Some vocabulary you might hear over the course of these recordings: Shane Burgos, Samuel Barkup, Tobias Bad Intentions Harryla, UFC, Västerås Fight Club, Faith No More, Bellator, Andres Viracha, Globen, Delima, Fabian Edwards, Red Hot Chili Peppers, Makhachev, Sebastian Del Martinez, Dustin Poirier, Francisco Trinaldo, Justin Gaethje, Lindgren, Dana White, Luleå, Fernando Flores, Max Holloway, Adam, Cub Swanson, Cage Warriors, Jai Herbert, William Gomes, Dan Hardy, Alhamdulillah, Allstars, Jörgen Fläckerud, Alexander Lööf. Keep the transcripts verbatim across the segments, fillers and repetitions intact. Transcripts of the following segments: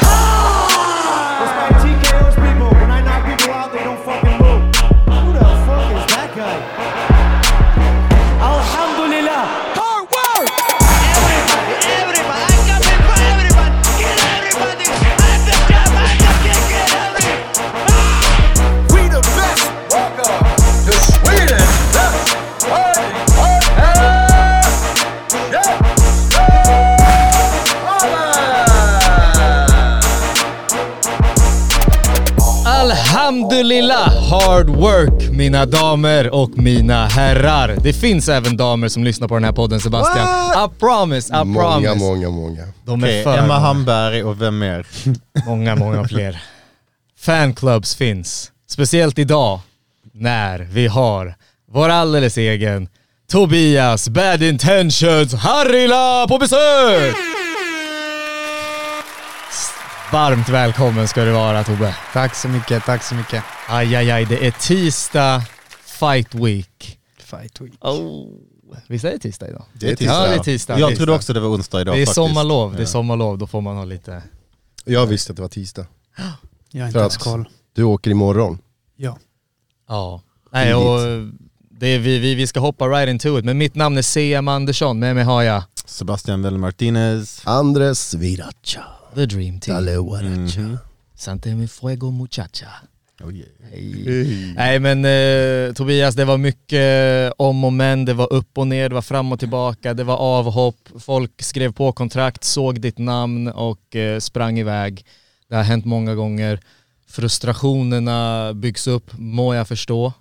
time! It's like T K O's people. When I knock people out, they don't fucking move. Who the fuck is that guy? Alhamdulillah. Hard work! Everybody, everybody, I come in for everybody. Get everybody. I'm the job, I just can't get everybody. Ah! We the best. Welcome to Sweden. That's party. Alhamdulillah, hard work, mina damer och mina herrar. Det finns även damer som lyssnar på den här podden, Sebastian. What? I promise, I många, promise. Många, många, många. De är för Emma Hamberg och vem mer? Många, många fler. Fanclubs finns. Speciellt idag när vi har vår alldeles egen Tobias Bad Intentions Harryla på besök! Varmt välkommen ska du vara, Tobbe. Tack så mycket, tack så mycket. Aj, aj, aj, det är tisdag, fight week. Fight week. Oh. Visst är det tisdag idag? Det är tisdag. Ja, det är tisdag. Jag trodde också det var onsdag idag. Det är faktiskt sommarlov, det är sommarlov, då får man ha lite... Jag visste att det var tisdag. Jag har inte ens koll. Du åker imorgon. Ja. Ja. Nej, och det är vi, vi, vi ska hoppa right into it. Men mitt namn är C M. Anderson, med mig har jag... Sebastian Del Martinez. Andres Viracha. The Dream Team. Mm-hmm. Sante mi fuego muchacha. Oh yeah. Hey. Nej, men eh, Tobias, det var mycket om och men. Det var upp och ner, det var fram och tillbaka. Det var avhopp, folk skrev på kontrakt, såg ditt namn och eh, sprang iväg. Det har hänt många gånger. Frustrationerna byggs upp, må jag förstå.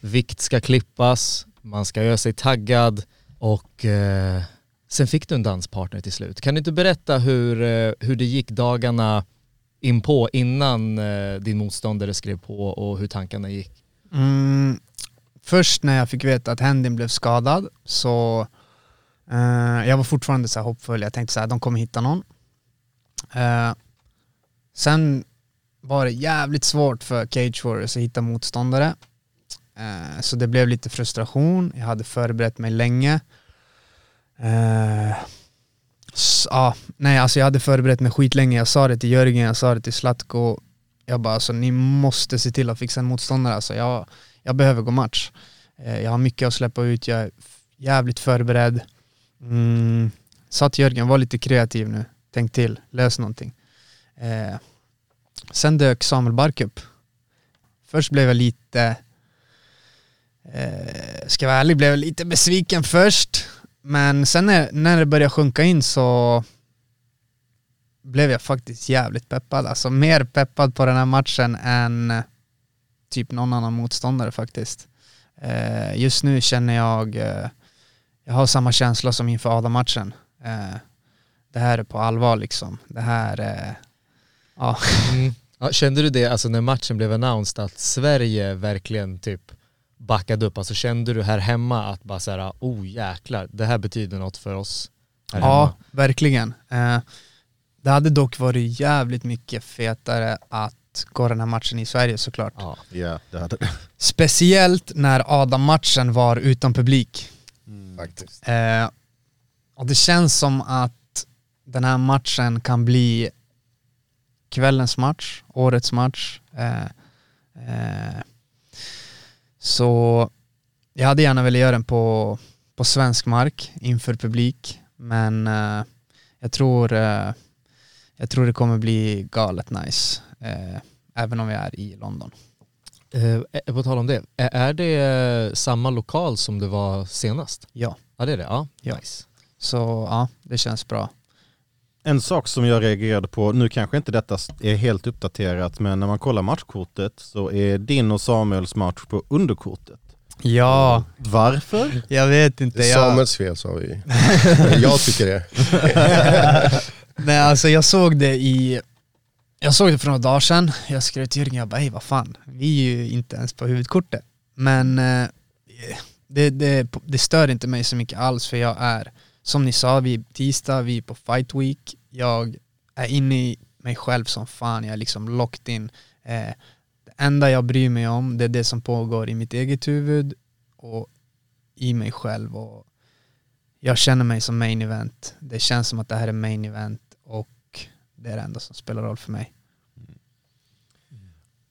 Vikt ska klippas, man ska göra sig taggad och... Eh, Sen fick du en danspartner till slut. Kan du inte berätta hur, hur det gick dagarna in på innan din motståndare skrev på och hur tankarna gick? Mm, först när jag fick veta att händen blev skadad så eh, jag var fortfarande så här hoppfull. Jag tänkte så här, de kommer hitta någon. Eh, sen var det jävligt svårt för Cage Warriors att hitta motståndare. Eh, så det blev lite frustration. Jag hade förberett mig länge. Uh, s- ah, nej, alltså jag hade förberett mig skit länge. Jag sa det till Jörgen, jag sa det till Slatko. Jag bara, alltså, ni måste se till att fixa en motståndare. Alltså, jag, jag behöver gå match. Uh, jag har mycket att släppa ut. Jag är jävligt förberedd. Mm. Sa till Jörgen, var lite kreativ nu. Tänk till, lös någonting. Uh, sen dök Samuel Barkup. Först blev jag lite... Uh, ska jag vara ärlig, blev jag lite besviken först. Men sen när, när det började sjunka in så blev jag faktiskt jävligt peppad. Alltså mer peppad på den här matchen än typ någon annan motståndare faktiskt. Eh, just nu känner jag, eh, jag har samma känsla som inför Adam-matchen. Eh, det här är på allvar liksom. Det här, eh, ja. Mm. Ja. Kände du det alltså när matchen blev announced att Sverige verkligen typ... backade upp, alltså kände du här hemma att bara såhär, oh jäklar, det här betyder något för oss här? Ja, hemma. Verkligen. Eh, det hade dock varit jävligt mycket fetare att gå den här matchen i Sverige såklart. Ja, yeah, det hade. Speciellt när Adam-matchen var utan publik. Mm. Faktiskt. Eh, och det känns som att den här matchen kan bli kvällens match, årets match. Eh, eh, Så jag hade gärna velat göra den på, på svensk mark inför publik. Men uh, jag tror uh, jag tror det kommer bli galet nice. Uh, även om vi är i London. Uh, på tal om det. Är, är det samma lokal som det var senast? Ja. Ja, det är det. Ja, ja. Nice. Så ja, uh, det känns bra. En sak som jag reagerade på, nu kanske inte detta är helt uppdaterat, men när man kollar matchkortet så är din och Samuels match på underkortet. Ja. Varför? Jag vet inte. Jag... Samuels fel sa vi. Jag tycker det. Nej, alltså jag såg det i... Jag såg det för några dagar sedan. Jag skrev till Jörgen, jag bara, hej vad fan, vi är ju inte ens på huvudkortet. Men eh, det, det, det stör inte mig så mycket alls, för jag är... Som ni sa, vi är tisdag, vi är på Fight Week. Jag är inne i mig själv som fan. Jag är liksom locked in. Eh, enda jag bryr mig om, det är det som pågår i mitt eget huvud och i mig själv. Och jag känner mig som main event. Det känns som att det här är main event och det är det enda som spelar roll för mig.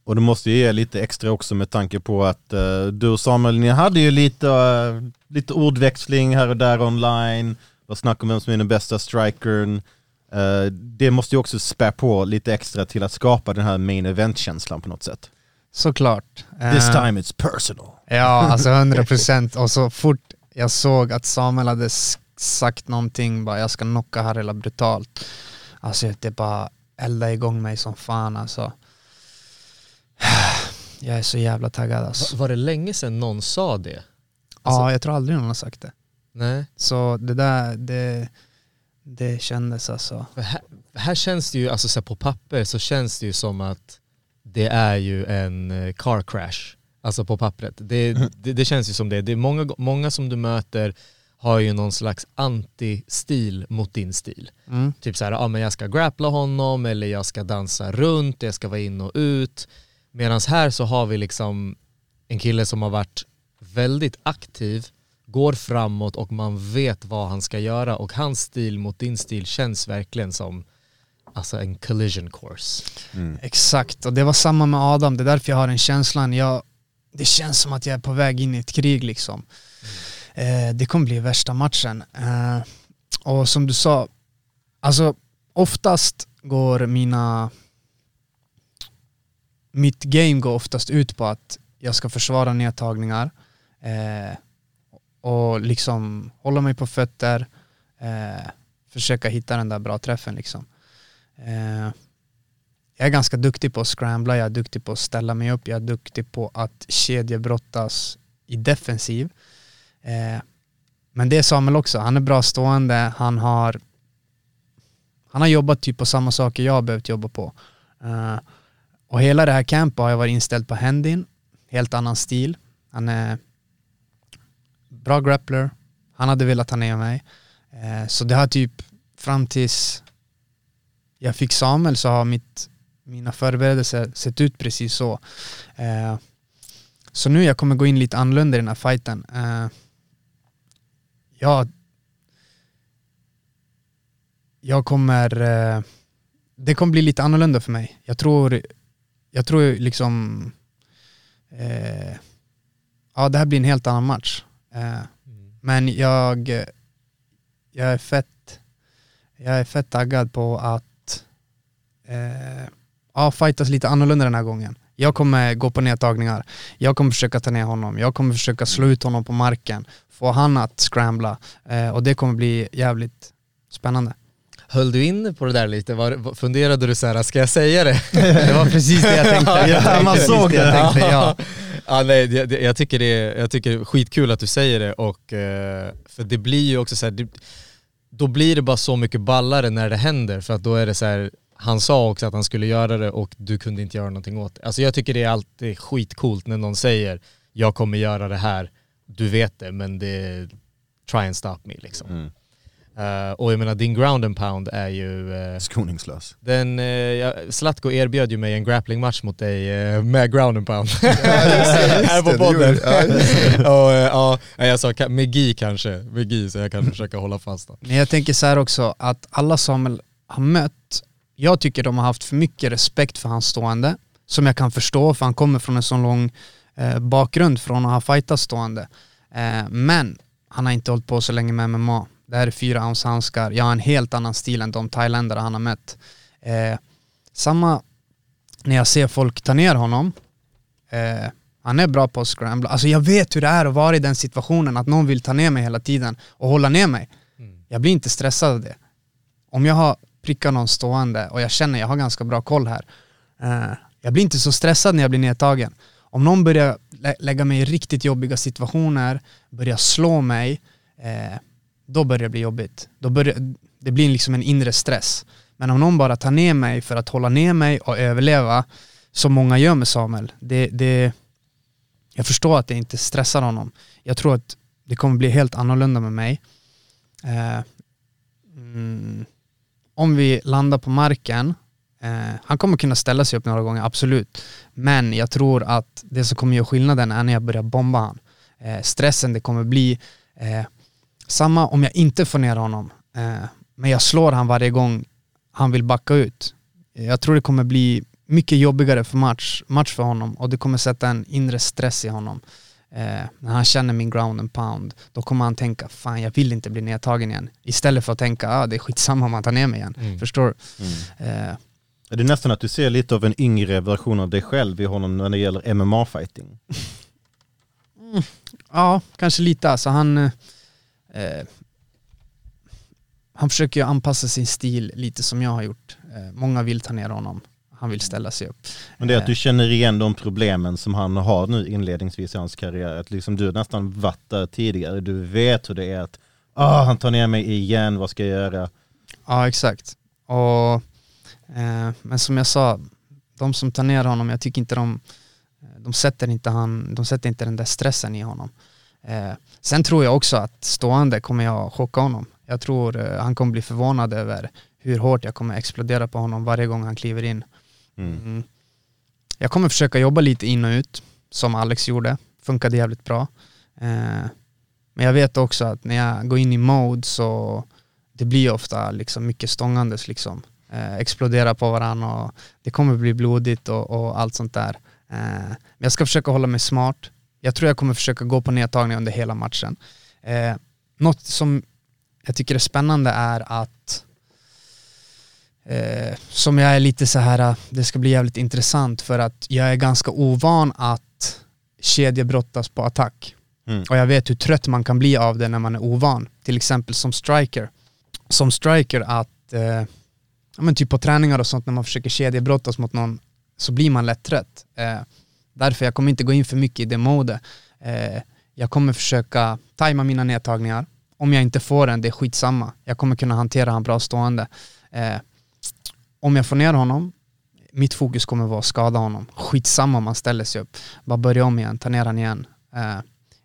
Och du måste ju ge lite extra också med tanke på att uh, du och Samuel, ni hade ju lite, uh, lite ordväxling här och där online. Vad snackar om vem som är den bästa strikern. Uh, det måste ju också spä på lite extra till att skapa den här main event-känslan på något sätt. Såklart. Uh, This time it's personal. Ja, alltså hundra procent. Och så fort jag såg att Samuel hade sagt någonting, bara jag ska knocka Harryla brutalt. Alltså det bara elda igång mig som fan alltså. Jag är så jävla taggad alltså. Var det länge sedan någon sa det? Alltså, ja, jag tror aldrig någon har sagt det. Nej. Så det där, det, det kändes alltså. Här, här känns det ju, alltså så här på papper så känns det ju som att det är ju en car crash. Alltså på pappret. Det, det, det känns ju som det. Det är många, många som du möter har ju någon slags anti-stil mot din stil. Mm. Typ så här, ja men jag ska grappla honom eller jag ska dansa runt, jag ska vara in och ut. Medan här så har vi liksom en kille som har varit väldigt aktiv, går framåt och man vet vad han ska göra. Och hans stil mot din stil känns verkligen som alltså en collision course. Mm. Exakt, och det var samma med Adam. Det är därför jag har den känslan. Jag, det känns som att jag är på väg in i ett krig liksom. Mm. Eh, det kommer bli värsta matchen. Eh, och som du sa, alltså oftast går mina... Mitt game går oftast ut på att jag ska försvara nedtagningar eh, och liksom hålla mig på fötter, eh, försöka hitta den där bra träffen liksom. Eh, jag är ganska duktig på att scrambla, jag är duktig på att ställa mig upp, jag är duktig på att kedjebrottas i defensiv. Eh, men det är Samuel också, han är bra stående, han har han har jobbat typ på samma saker jag har behövt jobba på. Eh, Och hela det här campet har jag varit inställd på Hendin. Helt annan stil. Han är bra grappler. Han hade velat ta ner mig. Så det har typ fram tills jag fick Samuel så har mitt, mina förberedelser sett ut precis så. Så nu jag kommer gå in lite annorlunda i den här fighten. Jag, jag kommer... Det kommer bli lite annorlunda för mig. Jag tror... Jag tror liksom eh, ja, det här blir en helt annan match. Eh, mm. Men jag jag är fett jag är fett taggad på att eh, ja, fightas lite annorlunda den här gången. Jag kommer gå på nedtagningar. Jag kommer försöka ta ner honom. Jag kommer försöka slå ut honom på marken. Få han att scrambla. Eh, och det kommer bli jävligt spännande. Höll du in på det där lite? Var, funderade du så här, ska jag säga det? Det var precis det jag tänkte. Jag tänkte ja, man såg det. Jag, tänkte, ja. Ja, nej, jag, jag, tycker det är, jag tycker det är skitkul att du säger det. Och, för det blir ju också så här, det, då blir det bara så mycket ballare när det händer. För att då är det så här, han sa också att han skulle göra det och du kunde inte göra någonting åt det. Alltså jag tycker det är alltid skitcoolt när någon säger, jag kommer göra det här, du vet det, men det try and stop me liksom. Mm. Uh, och jag menar, din ground and pound är ju... Uh, Skoningslös. Den, uh, Slatko erbjöd ju mig en grapplingmatch mot dig uh, med ground and pound. Ja, här på podden. Ja, uh, uh, jag sa med gi kanske. Med gi, så jag kan försöka hålla fast då. Men jag tänker så här också, att alla Samuel har mött, jag tycker de har haft för mycket respekt för hans stående. Som jag kan förstå, för han kommer från en sån lång uh, bakgrund från att ha fightat stående. Uh, men han har inte hållit på så länge med M M A. Det här är fyra ounce handskar. Jag har en helt annan stil än de thailändare han har mött. Eh, samma när jag ser folk ta ner honom. Eh, han är bra på att scrambla. Alltså jag vet hur det är att vara i den situationen att någon vill ta ner mig hela tiden och hålla ner mig. Mm. Jag blir inte stressad av det. Om jag har prickat någon stående och jag känner jag har ganska bra koll här. Eh, jag blir inte så stressad när jag blir nedtagen. Om någon börjar lä- lägga mig i riktigt jobbiga situationer, börjar slå mig... Eh, Då börjar det bli jobbigt. Då börjar, det blir liksom en inre stress. Men om någon bara tar ner mig för att hålla ner mig och överleva, som många gör med Samuel. Det, det, jag förstår att det inte stressar honom. Jag tror att det kommer bli helt annorlunda med mig. Eh, mm, om vi landar på marken Eh, han kommer kunna ställa sig upp några gånger, absolut. Men jag tror att det som kommer göra skillnaden är när jag börjar bomba han. Eh, stressen det kommer bli. Eh, samma om jag inte får ner honom. Eh, men jag slår han varje gång han vill backa ut. Eh, jag tror det kommer bli mycket jobbigare för match, match för honom. Och det kommer sätta en inre stress i honom. Eh, när han känner min ground and pound, då kommer han tänka, fan jag vill inte bli nedtagen igen. Istället för att tänka, ah, det är skitsamma om han tar ner mig igen. Mm. Förstår du? Mm. Eh, det är nästan att du ser lite av en yngre version av dig själv i honom när det gäller M M A-fighting. Mm, ja, kanske lite. Alltså han, eh, han försöker ju anpassa sin stil lite som jag har gjort. Eh, många vill ta ner honom. Han vill ställa sig upp. Men det är att du känner igen de problemen som han har nu inledningsvis i hans karriär. Att liksom du nästan varit där tidigare. Du vet hur det är att ah, han tar ner mig igen, vad ska jag göra? Ja, exakt. Och, eh, men som jag sa, de som tar ner honom, jag tycker inte de, de sätter inte han, de sätter inte den där stressen i honom. Eh, sen tror jag också att stående kommer jag chocka honom. Jag tror eh, han kommer bli förvånad över hur hårt jag kommer explodera på honom varje gång han kliver in. Mm. Mm. Jag kommer försöka jobba lite in och ut som Alex gjorde, funkade jävligt bra, eh, men jag vet också att när jag går in i mode så det blir ofta liksom mycket stångandes liksom, eh, explodera på varann och det kommer bli blodigt och, och allt sånt där, eh, men jag ska försöka hålla mig smart. Jag tror jag kommer försöka gå på nedtagning under hela matchen. eh, något som jag tycker är spännande är att Eh, som jag är lite så här, det ska bli jävligt intressant för att jag är ganska ovan att kedjebrottas på attack. Mm. Och jag vet hur trött man kan bli av det när man är ovan. Till exempel som striker. Som striker att eh, ja, men typ på träningar och sånt när man försöker kedjebrottas mot någon så blir man lätt trött. Eh, därför jag kommer inte gå in för mycket i det mode. Eh, jag kommer försöka tajma mina nedtagningar. Om jag inte får den, det är skitsamma. Jag kommer kunna hantera han bra stående. Eh, Om jag får ner honom, mitt fokus kommer vara att skada honom. Skitsamma om han ställer sig upp. Bara börja om igen, ta ner han igen. Uh,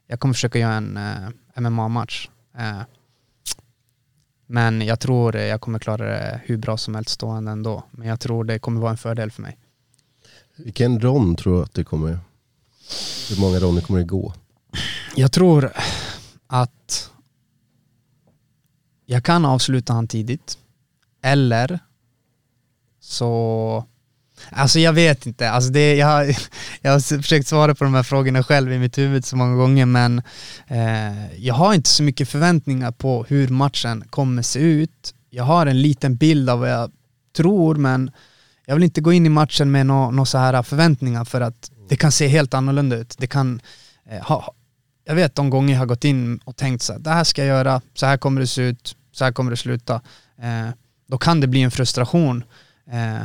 jag kommer försöka göra en uh, M M A-match. Uh, men jag tror jag kommer klara det hur bra som helst stående ändå. Men jag tror det kommer vara en fördel för mig. Vilken rond tror du att det kommer? Hur många ronder kommer det gå? Jag tror att jag kan avsluta han tidigt. Eller... Så, alltså jag vet inte. Alltså det, jag, jag har försökt svara på de här frågorna själv i mitt huvud så många gånger, men eh, jag har inte så mycket förväntningar på hur matchen kommer se ut. Jag har en liten bild av vad jag tror, men jag vill inte gå in i matchen med några nå så här förväntningar för att det kan se helt annorlunda ut. Det kan, eh, ha, jag vet de gånger jag har gått in och tänkt så här, det här ska jag göra, så här kommer det se ut, så här kommer det sluta. Eh, då kan det bli en frustration. Eh,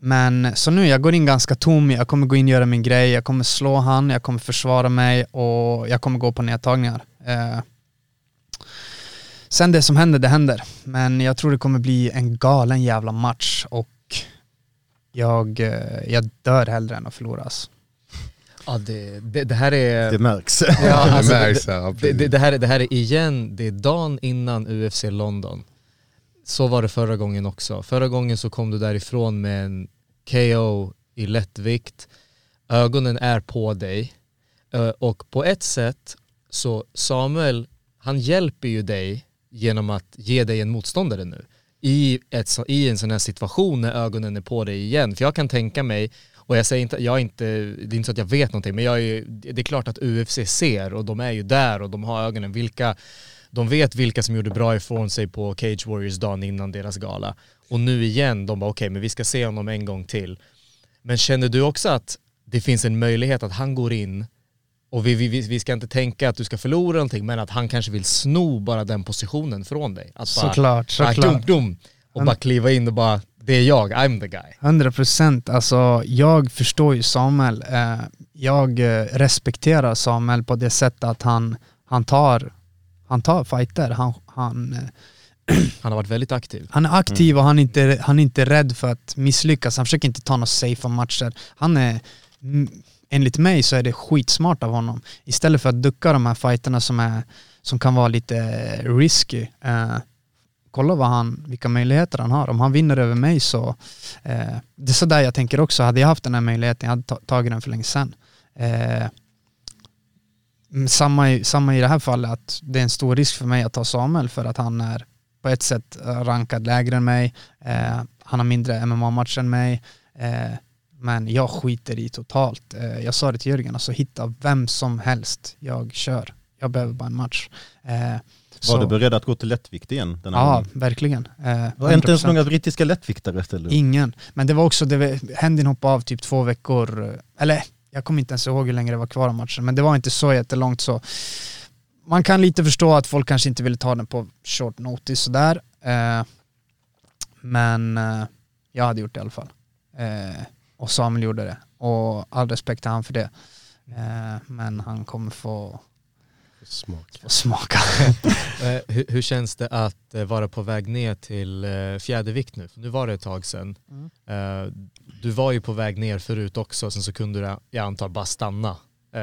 men så nu jag går in ganska tom, jag kommer gå in och göra min grej, jag kommer slå han, jag kommer försvara mig och jag kommer gå på nedtagningar. eh, sen det som händer, det händer, men jag tror det kommer bli en galen jävla match och jag, eh, jag dör hellre än att förloras. Ja, det, det, det här är... Det märks. Ja, alltså, det, märks ja, det, det, det, här, det här är igen, det är dagen innan U F C London. Så var det förra gången också. Förra gången så kom du därifrån med en K O i lättvikt. Ögonen är på dig. Och på ett sätt så Samuel, han hjälper ju dig genom att ge dig en motståndare nu. I, ett, i en sån här situation när ögonen är på dig igen. För jag kan tänka mig, och jag säger inte, jag är inte, det är inte så att jag vet någonting, men jag är ju, det är klart att U F C ser och de är ju där och de har ögonen. Vilka... De vet vilka som gjorde bra ifrån sig på Cage Warriors dagen innan deras gala. Och nu igen, de bara okej, okay, men vi ska se honom en gång till. Men känner du också att det finns en möjlighet att han går in och vi, vi, vi ska inte tänka att du ska förlora någonting, men att han kanske vill sno bara den positionen från dig. Att bara, såklart, såklart. Bara, dum, dum, och bara kliva in och bara, det är jag, I'm the guy. hundra procent, alltså jag förstår ju Samuel. Jag respekterar Samuel på det sättet att han, han tar... Han tar fighter. Han, han, han har varit väldigt aktiv. Han är aktiv och han är, inte, han är inte rädd för att misslyckas. Han försöker inte ta några safe matcher. Han är, enligt mig så är det skitsmart av honom. Istället för att ducka de här fighterna som, är, som kan vara lite risky. Eh, kolla vad han, vilka möjligheter han har. Om han vinner över mig så... Eh, det är så där jag tänker också. Hade jag haft den här möjligheten, jag hade tagit den för länge sedan. Eh, samma, i, samma i det här fallet, att det är en stor risk för mig att ta Samuel för att han är på ett sätt rankad lägre än mig. Eh, han har mindre M M A-matcher än mig. Eh, men jag skiter i totalt. Eh, jag sa det till Jörgen, alltså hitta vem som helst. Jag kör. Jag behöver bara en match. Eh, Var så. Du beredd att gå till lättvikt igen? Den här ja, gången? Verkligen. Eh, inte ens några brittiska lättviktare ställde. Ingen. Men det var också, det, Händin hoppade av typ två veckor. Eller, jag kommer inte ens ihåg hur länge det var kvar av matchen. Men det var inte så jättelångt så. Man kan lite förstå att folk kanske inte ville ta den på short notice sådär. Eh, men eh, jag hade gjort det i alla fall. Eh, och Samuel gjorde det. Och all respekt till han för det. Eh, men han kommer få... Smaka. Smaka. hur, hur känns det att vara på väg ner till fjädervikt nu? För nu var det ett tag sedan. Mm. Du var ju på väg ner förut också. Sen så kunde du, jag antar, bara stanna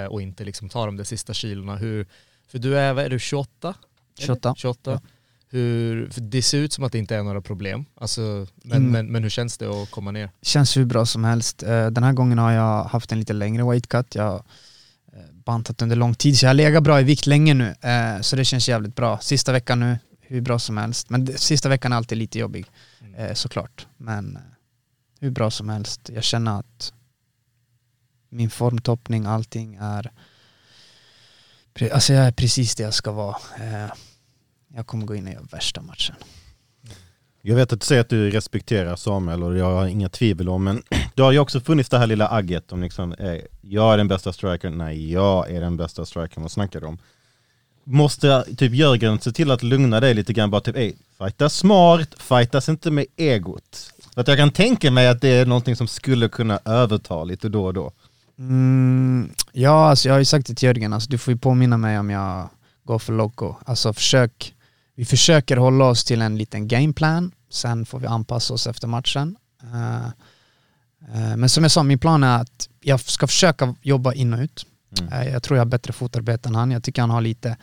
och inte liksom ta de där sista kilorna. Hur, för du är, vad är du, tjugoåtta? tjugoåtta. tjugoåtta. Ja. Hur, för det ser ut som att det inte är några problem. Alltså, men, mm. men, men hur känns det att komma ner? Känns hur bra som helst. Den här gången har jag haft en lite längre weight cut. Jag bantat under lång tid, så jag har legat bra i vikt länge nu, eh, så det känns jävligt bra. Sista veckan nu, hur bra som helst, men det, sista veckan är alltid lite jobbig, eh, såklart, men eh, hur bra som helst. Jag känner att min formtoppning, allting är pre- alltså jag är precis det jag ska vara. Eh, jag kommer gå in och göra värsta matchen. Jag vet att du säger att du respekterar Samuel, och jag har inga tvivel om, men du har ju också funnits det här lilla agget om liksom, eh, jag är den bästa strikern, nej jag är den bästa strikern, vad snackar du om? Måste typ Jörgen se till att lugna dig lite grann, bara typ, ej, fighta smart, fightas inte med egot. För att jag kan tänka mig att det är någonting som skulle kunna överta lite då och då. Mm, ja, alltså jag har ju sagt det till Jörgen, alltså du får ju påminna mig om jag går för loco, alltså försök. Vi försöker hålla oss till en liten gameplan. Sen får vi anpassa oss efter matchen. Uh, uh, men som jag sa, min plan är att jag ska försöka jobba in och ut. Mm. Uh, jag tror jag har bättre fotarbete än han. Jag tycker han har lite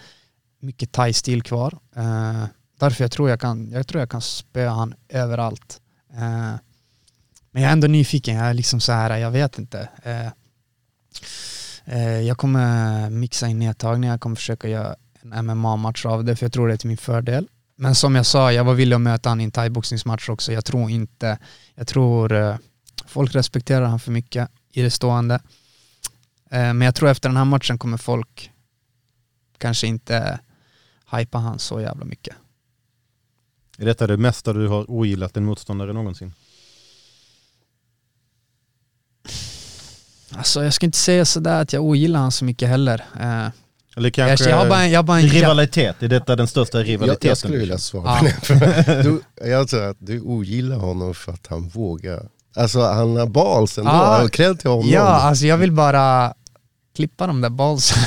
mycket thai-stil kvar. Uh, därför jag tror jag kan, jag tror jag kan spöa han överallt. Uh, men jag är ändå nyfiken. Jag är liksom så här, jag vet inte. Uh, uh, jag kommer mixa in nedtagningar. Jag kommer försöka göra en M M A-match av det, för jag tror det är till min fördel. Men som jag sa, jag var villig att möta han i en thai-boxningsmatch också. Jag tror inte, jag tror folk respekterar han för mycket i det stående. Men jag tror efter den här matchen kommer folk kanske inte hypa han så jävla mycket. Är detta det mesta du har ogillat en motståndare någonsin? Alltså jag ska inte säga sådär att jag ogillar han så mycket heller. Eller kanske jag har bara en, jag har bara en rivalitet. Är detta den största rivaliteten? Jag, jag skulle vilja svara på det. Du, jag tror att du ogillar honom för att han vågar. Alltså han har balls ändå. Ah, han kräll till honom. Ja, alltså jag vill bara klippa de där balsen.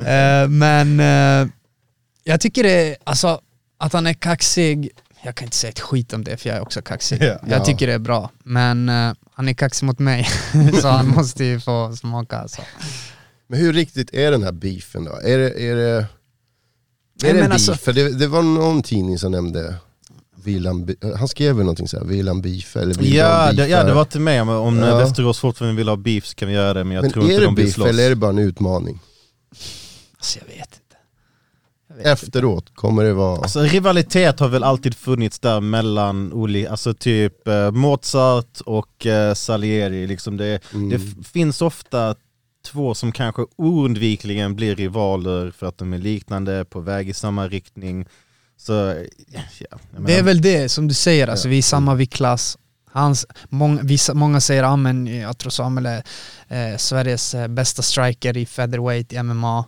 uh, men uh, jag tycker det, alltså att han är kaxig. Jag kan inte säga ett skit om det, för jag är också kaxig. Yeah. Jag tycker det är bra. Men uh, han är kaxig mot mig. Så han måste ju få smaka. Alltså. Men hur riktigt är den här beefen då? Är det, är det, är det en beef? Alltså, för det, det var någon tidning som nämnde William, han skrev väl någonting så här, William beef eller William ja, beef. Det, ja, det var till mig. Om ja. Västerås fortfarande vill ha beef så kan vi göra det. Men jag men tror inte de vill slåss. Men är det beef eller är det bara en utmaning? Alltså jag vet inte. Jag vet Efteråt inte. Kommer det vara... Alltså rivalitet har väl alltid funnits där mellan olika, alltså typ eh, Mozart och eh, Salieri. Liksom det, mm. det f- finns ofta två som kanske oundvikligen blir rivaler för att de är liknande, på väg i samma riktning. Så, ja, det är väl det som du säger, alltså, vi är samma viktklass. Hans, många, vissa, många säger ah, men jag tror Samuel är eh, Sveriges eh, bästa striker i featherweight i M M A.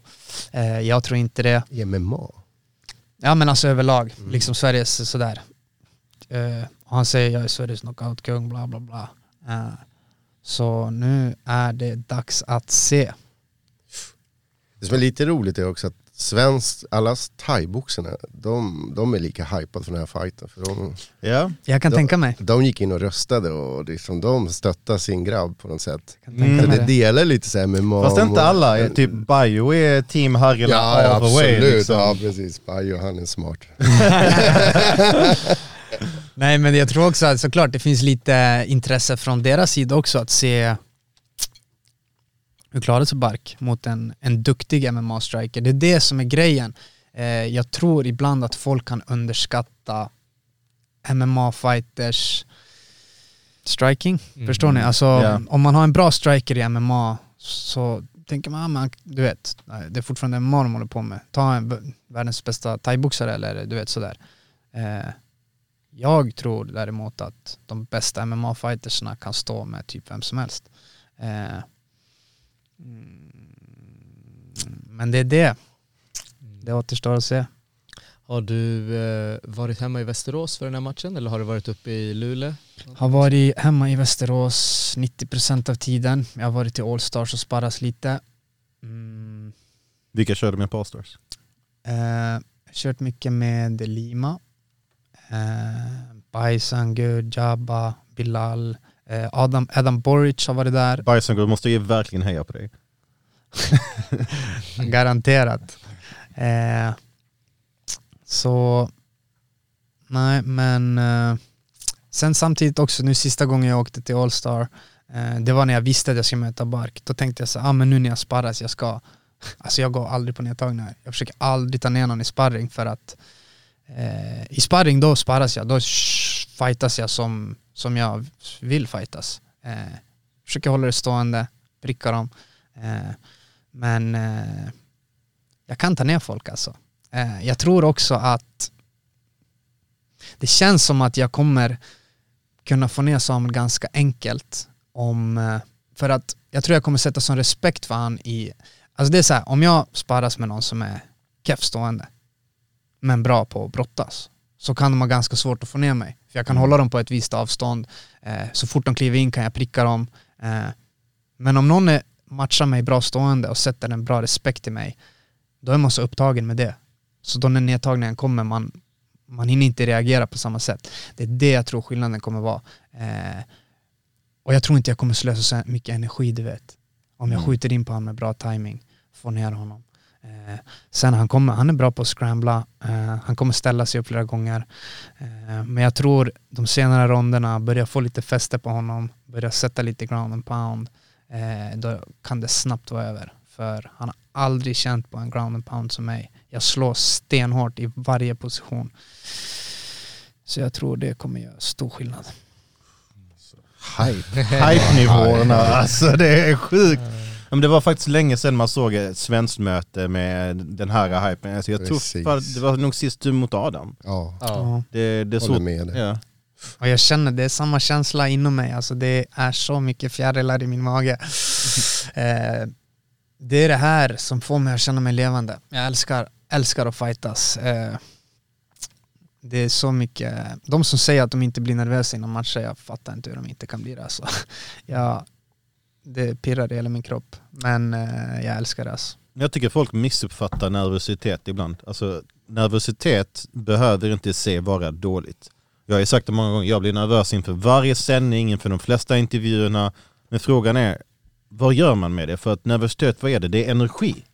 Eh, jag tror inte det. I M M A? Ja, men alltså överlag. Mm. Liksom Sveriges sådär. Eh, han säger jag är Sveriges knockoutkung, bla bla bla. Eh. Så nu är det dags att se. Det som är lite roligt är också att Svensk, allas thaiboxarna, de, de är lika hypade för den här fighten. För de, yeah. Jag kan de, tänka mig. De gick in och röstade och liksom de stöttade sin grabb på något sätt. Mm. Det delar lite så här med mamma. Fast inte alla. Är typ Bajo är team Harryla. Ja, ja absolut. Way, liksom. Ja, precis. Bajo, han är smart. Nej, men jag tror också att såklart det finns lite intresse från deras sida också att se... Hur klarade sig Bark mot en, en duktig M M A-striker? Det är det som är grejen. Eh, jag tror ibland att folk kan underskatta M M A-fighters striking. Mm. Förstår ni? Alltså, yeah. Om man har en bra striker i M M A så tänker man, ah, man du vet, det är fortfarande M M A de håller på med. Ta en, världens bästa thaiboxare eller du vet sådär. Eh, jag tror däremot att de bästa M M A-fightersna kan stå med typ vem som helst. Eh, Men det är det. Det återstår att se. Har du eh, varit hemma i Västerås för den här matchen? Eller har du varit uppe i Luleå? Har varit hemma i Västerås nittio procent av tiden. Jag har varit i Allstars och sparras lite. Mm. Vilka kör du med på Allstars? Eh, jag har kört mycket med Delima. Eh, Bajan Gud, Jabba, Bilal. Adam, Adam Boric har varit där. Bajan Gud, måste ju verkligen heja på dig. Garanterat. Eh, så nej, men eh, sen samtidigt också nu sista gången jag åkte till Allstar, eh, det var när jag visste att jag skulle möta Bark. Då tänkte jag så, ah, men nu när jag sparras, jag ska, alltså jag går aldrig på nedtagningar. Jag försöker aldrig ta ner någon i sparring för att eh, i sparring då sparras jag, då fightas jag som som jag vill fightas. Eh, försöker hålla det stående, pricka dem. Eh, men eh, jag kan ta ner folk alltså. Eh, jag tror också att det känns som att jag kommer kunna få ner Samuel ganska enkelt om eh, för att jag tror jag kommer sätta sån respekt för han i, alltså det är så här, om jag sparras med någon som är keffstående men bra på att brottas så kan de ha ganska svårt att få ner mig. För jag kan mm. hålla dem på ett visst avstånd. Eh, så fort de kliver in kan jag pricka dem. Eh, men om någon är, matchar mig bra stående och sätter en bra respekt i mig, då är man så upptagen med det. Så då när nedtagningen kommer, man, man hinner inte reagera på samma sätt. Det är det jag tror skillnaden kommer vara. Eh, och jag tror inte jag kommer slösa så mycket energi, du vet. Om jag mm. skjuter in på honom med bra timing, får ner honom. Eh, sen han kommer, han är bra på att scrambla, eh, han kommer ställa sig upp flera gånger, eh, men jag tror de senare ronderna börjar få lite fäste på honom, börjar sätta lite ground and pound, eh, då kan det snabbt vara över, för han har aldrig känt på en ground and pound som mig. Jag slår stenhårt i varje position, så jag tror det kommer göra stor skillnad. Hype hype-nivåerna, alltså det är sjukt. Men det var faktiskt länge sedan man såg ett svenskt möte med den här hypen. Alltså jag tror det var nog sist du mot Adam. Ja, ja. Det, det håller så, med det. Ja. Och jag känner det är samma känsla inom mig. Alltså det är så mycket fjärilar i min mage. eh, det är det här som får mig att känna mig levande. Jag älskar, älskar att fightas. Eh, det är så mycket... De som säger att de inte blir nervösa innan matcher, jag fattar inte hur de inte kan bli det. Alltså. Jag... Det pirrar i hela min kropp. Men eh, jag älskar det alltså. Jag tycker folk missuppfattar nervositet ibland. Alltså, nervositet behöver inte se vara dåligt. Jag har ju sagt det många gånger. Jag blir nervös inför varje sändning, inför de flesta intervjuerna. Men frågan är, vad gör man med det? För att nervositet, vad är det? Det är energi.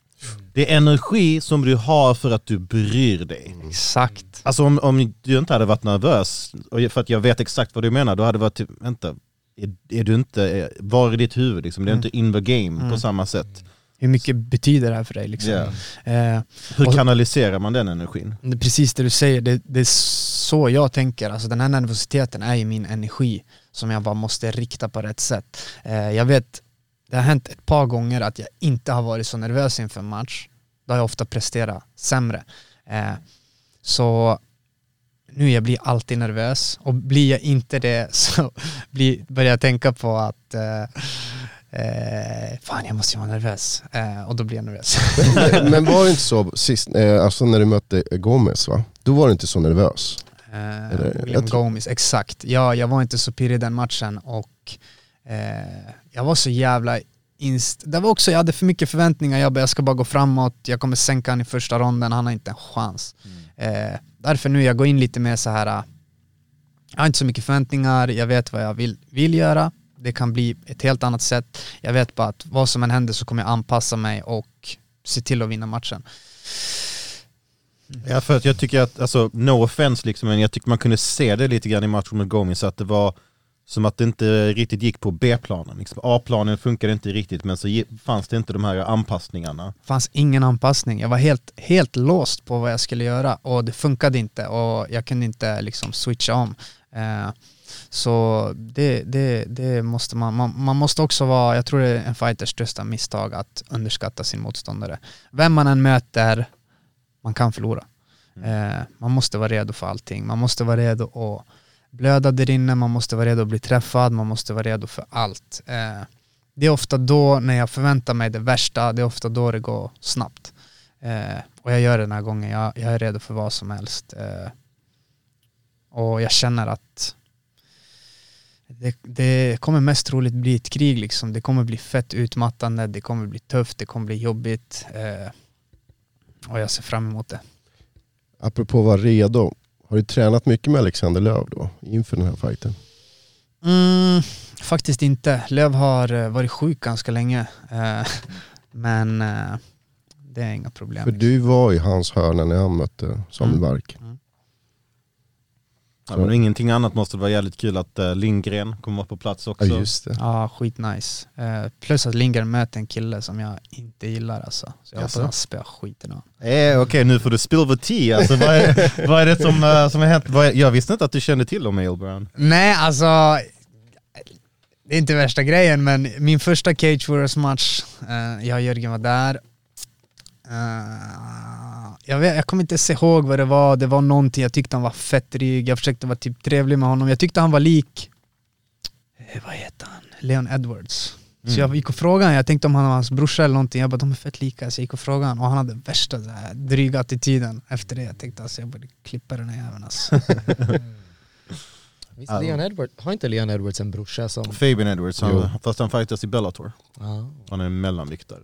Det är energi som du har för att du bryr dig. Exakt. Alltså om, om du inte hade varit nervös, för att jag vet exakt vad du menar, då hade det varit typ, vänta. Är, är du inte, var är ditt huvud liksom? Det är mm. inte in the game mm. på samma sätt. Hur mycket betyder det här för dig liksom? Yeah. Eh, Hur kanaliserar man den energin? Det, precis det du säger, det, det är så jag tänker. Alltså den här nervositeten är ju min energi som jag bara måste rikta på rätt sätt. Eh, jag vet, det har hänt ett par gånger att jag inte har varit så nervös inför en match. Då har jag ofta presterat sämre. Eh, så nu jag blir alltid nervös, och blir jag inte det så blir, börjar jag tänka på att eh, fan, jag måste ju vara nervös, eh, och då blir jag nervös. Men, men var det inte så sist, eh, alltså när du mötte Gomes, va? Då var du inte så nervös. Eh, Eller, William Gomes, exakt. Ja, jag var inte så pirrig i den matchen, och eh, jag var så jävla inst- det var också, jag hade för mycket förväntningar. Jag bara, jag ska bara gå framåt. Jag kommer sänka han i första ronden. Han har inte en chans. Mm. Eh, därför nu jag går in lite mer så här. Jag har inte så mycket förväntningar. Jag vet vad jag vill, vill göra. Det kan bli ett helt annat sätt. Jag vet bara att vad som än händer så kommer jag anpassa mig och se till att vinna matchen. Ja, för att jag tycker att, alltså, no offense liksom, men jag tycker man kunde se det lite grann i matchen med Gomes, att det var som att det inte riktigt gick på B-planen. Liksom A-planen funkade inte riktigt, men så fanns det inte de här anpassningarna. Fanns ingen anpassning. Jag var helt, helt låst på vad jag skulle göra och det funkade inte och jag kunde inte liksom switcha om. Eh, så det, det, det måste man, man, man måste också vara, jag tror det är en fighters största misstag att underskatta sin motståndare. Vem man än möter, man kan förlora. Eh, man måste vara redo för allting. Man måste vara redo att blöda där inne. Man måste vara redo att bli träffad. Man måste vara redo för allt. Eh, det är ofta då när jag förväntar mig det värsta. Det är ofta då det går snabbt. Eh, och jag gör det den här gången. Jag, jag är redo för vad som helst. Eh, och jag känner att det, det kommer mest troligt bli ett krig. Liksom. Det kommer bli fett utmattande. Det kommer bli tufft. Det kommer bli jobbigt. Eh, Och jag ser fram emot det. Apropå vara redo. Har du tränat mycket med Alexander Lööf då? Inför den här fighten? Mm, faktiskt inte. Lööf har varit sjuk ganska länge. Men det är inga problem. För du var i hans hörna när han mötte Samuel Bark. Mm. Mm. Ja, men ingenting annat måste det vara jävligt kul att Lindgren kommer vara på plats också. Ja, just det. Ja, skitnice. Plus att Lindgren möter en kille som jag inte gillar alltså. Så jag hoppas han spär skiten av. Eh, Okej, okay, nu får du spill the tea. Alltså, vad, är, vad är det som, som har hänt? Är, jag visste inte att du kände till om Mail Brown. Nej, alltså det är inte värsta grejen, men min första Cage Warriors match, eh, jag och Jörgen var där. Uh, jag, vet, jag kommer inte se ihåg vad det var. Det var någonting, jag tyckte han var fett dryg. Jag försökte vara typ trevlig med honom. Jag tyckte han var lik eh, vad heter han? Leon Edwards. Mm. Så jag gick och frågade, jag tänkte om han var hans brorsa eller någonting. Jag bara, de är fett lika. Så jag gick och frågade han. Och han hade värsta där, dryga attityden. Efter det jag tänkte, alltså, jag borde klippa den här även alltså. Visst, Leon Edwards, har inte Leon Edwards en brorsa som Fabian Edwards, han, fast han fightas i Bellator. Ah. Han är en mellanviktare.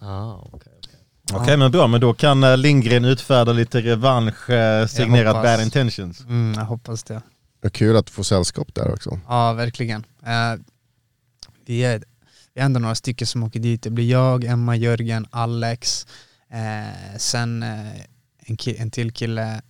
Ah, okej okay. Okej, okay, men bra. Men då kan Lindgren utfärda lite revansch, eh, signerat Bad Intentions. Mm, jag hoppas det. Det är kul att få sällskap där också. Ja, verkligen. Eh, vi, är, vi är ändå några stycken som åker dit. Det blir jag, Emma, Jörgen, Alex. Eh, sen eh, en, ki- en till kille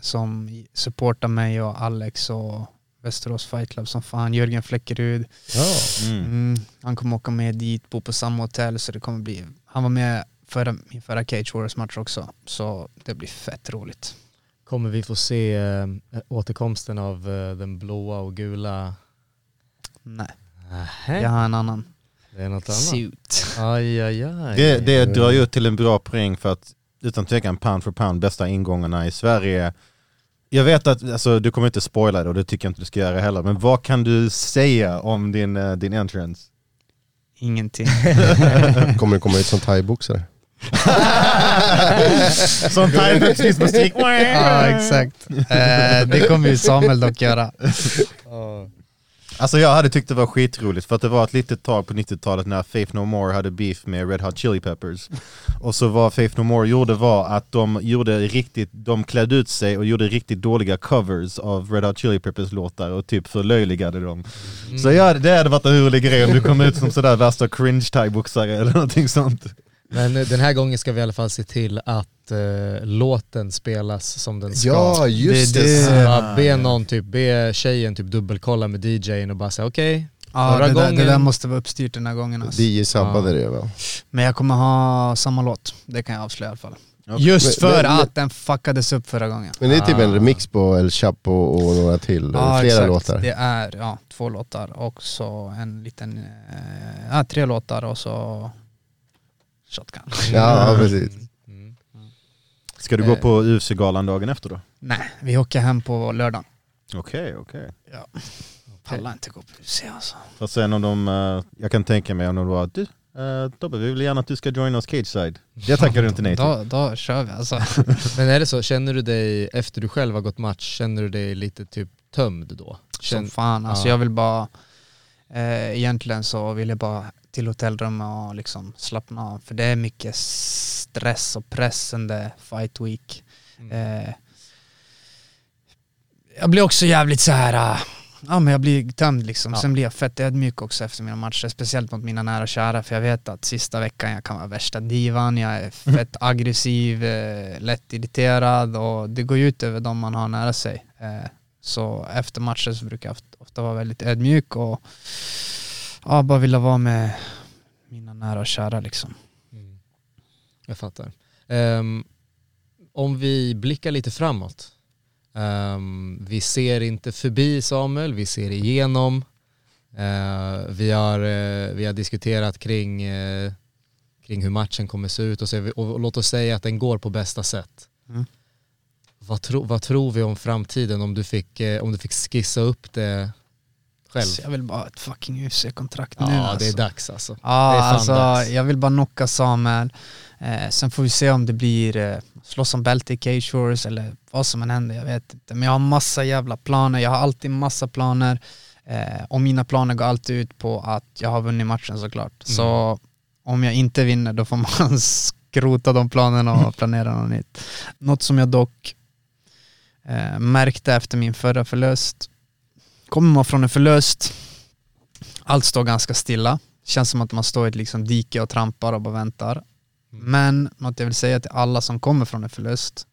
som supportar mig och Alex och Västerås Fight Club som fan. Jörgen Fläckerud. Oh. Mm. Mm, han kommer åka med dit, bo på samma hotell. Så det kommer bli... Han var med... Förra, min förra Cage Warriors match också. Så det blir fett roligt. Kommer vi få se äh, återkomsten av äh, den blåa och gula? Nej. Aha. Jag har en annan. Det är något suit. Aj, aj, aj. Det, det drar ju till en bra poäng för att utan tvekan pound för pound bästa ingångarna i Sverige. Jag vet att alltså, du kommer inte spoila det och det tycker jag inte du ska göra heller. Men vad kan du säga om din, din entrance? Ingenting. Kommer det komma ut som thai-boxare? Som thai-boxningsmusik. Ja, exakt. Eh, det kommer ju Samuel dock göra. Alltså jag hade tyckt det var skitroligt för att det var ett litet tag på nittiotalet när Faith No More hade beef med Red Hot Chili Peppers. Och så vad Faith No More gjorde var att de gjorde riktigt, de klädde ut sig och gjorde riktigt dåliga covers av Red Hot Chili Peppers låtar och typ förlöjligade dem. Mm. Så ja, det hade varit en rolig grej om du kom ut som sådär värsta cringe thai-boxare eller någonting sånt. Men den här gången ska vi i alla fall se till att uh, låten spelas som den ska. Ja, just det. det. det. Ja, be någon typ, be tjejen typ dubbelkolla med D J:n och bara säga okej. Okay, ja, det där, det där måste vara uppstyrt den här gången. Alltså. D J sabbade ja. det väl. Men jag kommer ha samma låt, det kan jag avslöja i alla fall. Okay. Just men, för men, att den fuckades upp förra gången. Men det är typ en remix på El Chapo och några till. Ja, flera exakt. Låtar. Det är ja, två låtar och så en liten, ja, tre låtar och så... Shotgun. Ja, precis. Mm. Mm. Ska du gå på U F C-galan dagen efter då? Nej, vi åker hem på lördagen. Okej, okay, okej. Okay. Ja. Okay. Pallar inte gå på U F C alltså. Fast sen om de, uh, jag kan tänka mig om de var du, uh, Tobbe, vi vill gärna att du ska join oss cageside. Jag tackar du inte nej till. Då, då kör vi alltså. Men är det så, känner du dig, efter du själv har gått match, känner du dig lite typ tömd då? Känn... Som fan, alltså ja. jag vill bara Eh, egentligen så vill jag bara till hotellrummet och liksom slappna av. För det är mycket stress och press under fight week. Mm. Eh, jag blir också jävligt så här... Uh, ja, men jag blir tömd liksom. Ja. Sen blir jag fett ödmjuk också efter mina matcher. Speciellt mot mina nära och kära. För jag vet att sista veckan jag kan vara värsta divan. Jag är fett mm. aggressiv, eh, lätt irriterad. Och det går ut över dem man har nära sig. Eh, så efter matcher så brukar jag ofta vara väldigt ödmjuk. Och ja, bara vilja vara med mina nära och kära liksom. Mm. Jag fattar. Um, om vi blickar lite framåt. Um, vi ser inte förbi Samuel, vi ser igenom. Uh, vi, har, uh, vi har diskuterat kring, uh, kring hur matchen kommer se ut och, så vi, och låt oss säga att den går på bästa sätt. Mm. Vad, tro, vad tror vi om framtiden om du fick, uh, om du fick skissa upp det själv? Jag vill bara ha ett fucking U F C-kontrakt nu. Ja, alltså. Det är dags alltså. Ja, det är fan alltså, dags. Jag vill bara knocka Samuel. Eh, sen får vi se om det blir eh, slåss om bälte i Cage Warriors eller vad som än händer, jag vet inte. Men jag har massa jävla planer, jag har alltid massa planer. Eh, och mina planer går alltid ut på att jag har vunnit matchen såklart. Mm. Så om jag inte vinner då får man skrota de planerna och planera något nytt. Något som jag dock eh, märkte efter min förra förlust. Kommer man från en förlust, allt står ganska stilla. Känns som att man står i ett liksom dike och trampar och bara väntar. Men något jag vill säga till alla som kommer från en förlust,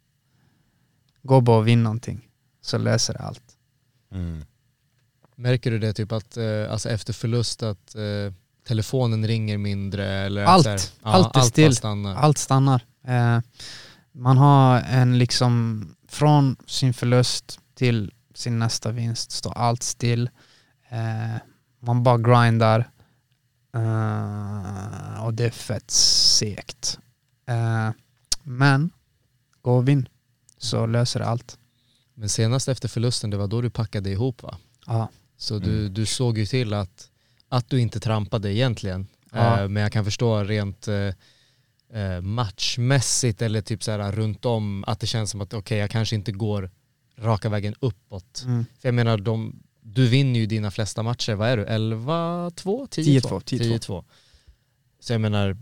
gå bara och vinn någonting så löser det allt. Mm. Märker du det typ att eh, alltså efter förlust att eh, telefonen ringer mindre eller allt, där, ja, allt är allt still, stannar. allt stannar. Eh, man har en liksom från sin förlust till sin nästa vinst står allt still. Eh, man bara grindar. Uh, och det är fett segt. Uh, men gå och vinn så löser det allt. Men senast efter förlusten, det var då du packade ihop va? Ja. Uh. Så mm. du, du såg ju till att, att du inte trampade egentligen. Uh. Uh, men jag kan förstå rent uh, matchmässigt eller typ så här runt om att det känns som att okej, okay, jag kanske inte går raka vägen uppåt. Mm. För jag menar de du vinner ju dina flesta matcher. Vad är du? elva två? tio två? tio två. Så jag menar,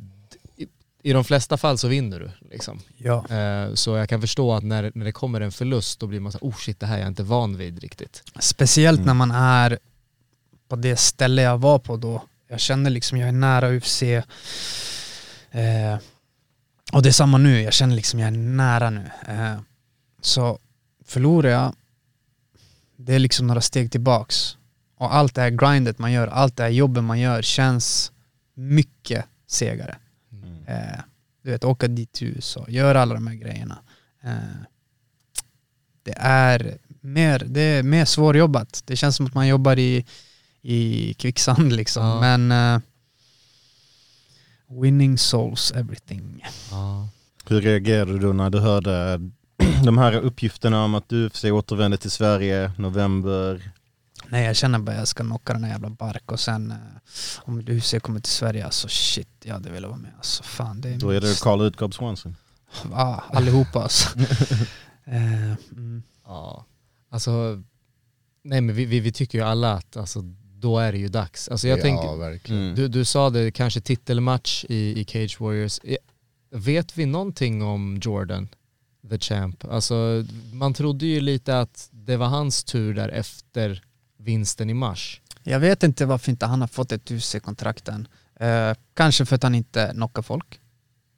i, i de flesta fall så vinner du. Liksom. Ja. Eh, så jag kan förstå att när, när det kommer en förlust då blir man så här, oh shit, det här är jag inte van vid riktigt. Speciellt mm. när man är på det ställe jag var på då. Jag känner liksom, jag är nära U F C. Eh, och det är samma nu. Jag känner liksom, jag är nära nu. Eh, så förlorar jag. Det är liksom några steg tillbaks. Och allt det här grindet man gör, allt det här jobbet man gör känns mycket segare. Mm. Eh, du vet, åka dit till U S A, göra alla de här grejerna. Eh, det är mer, det är mer svårjobbat. Det känns som att man jobbar i, i kvicksand liksom. Ja. Men eh, winning solves everything. Ja. Hur reagerade du när du hörde de här uppgifterna om att U F C återvänder till Sverige november? Nej, jag känner bara att jag ska knocka den här jävla Bark och sen om U F C kommer till Sverige, alltså shit, jag hade velat vara med. Alltså, fan, det är då är det att kalla ut Cub Swanson. Ja, allihopa alltså. uh, mm. Ja, alltså nej men vi, vi, vi tycker ju alla att alltså, då är det ju dags. Alltså, jag ja, tänker, verkligen. Mm. Du, du sa det kanske titelmatch i, i Cage Warriors. Vet vi någonting om Jordan? The champ. Alltså, man trodde ju lite att det var hans tur där efter vinsten i mars. Jag vet inte varför inte han har fått ett U F C-kontrakt än. Eh, kanske för att han inte knockar folk.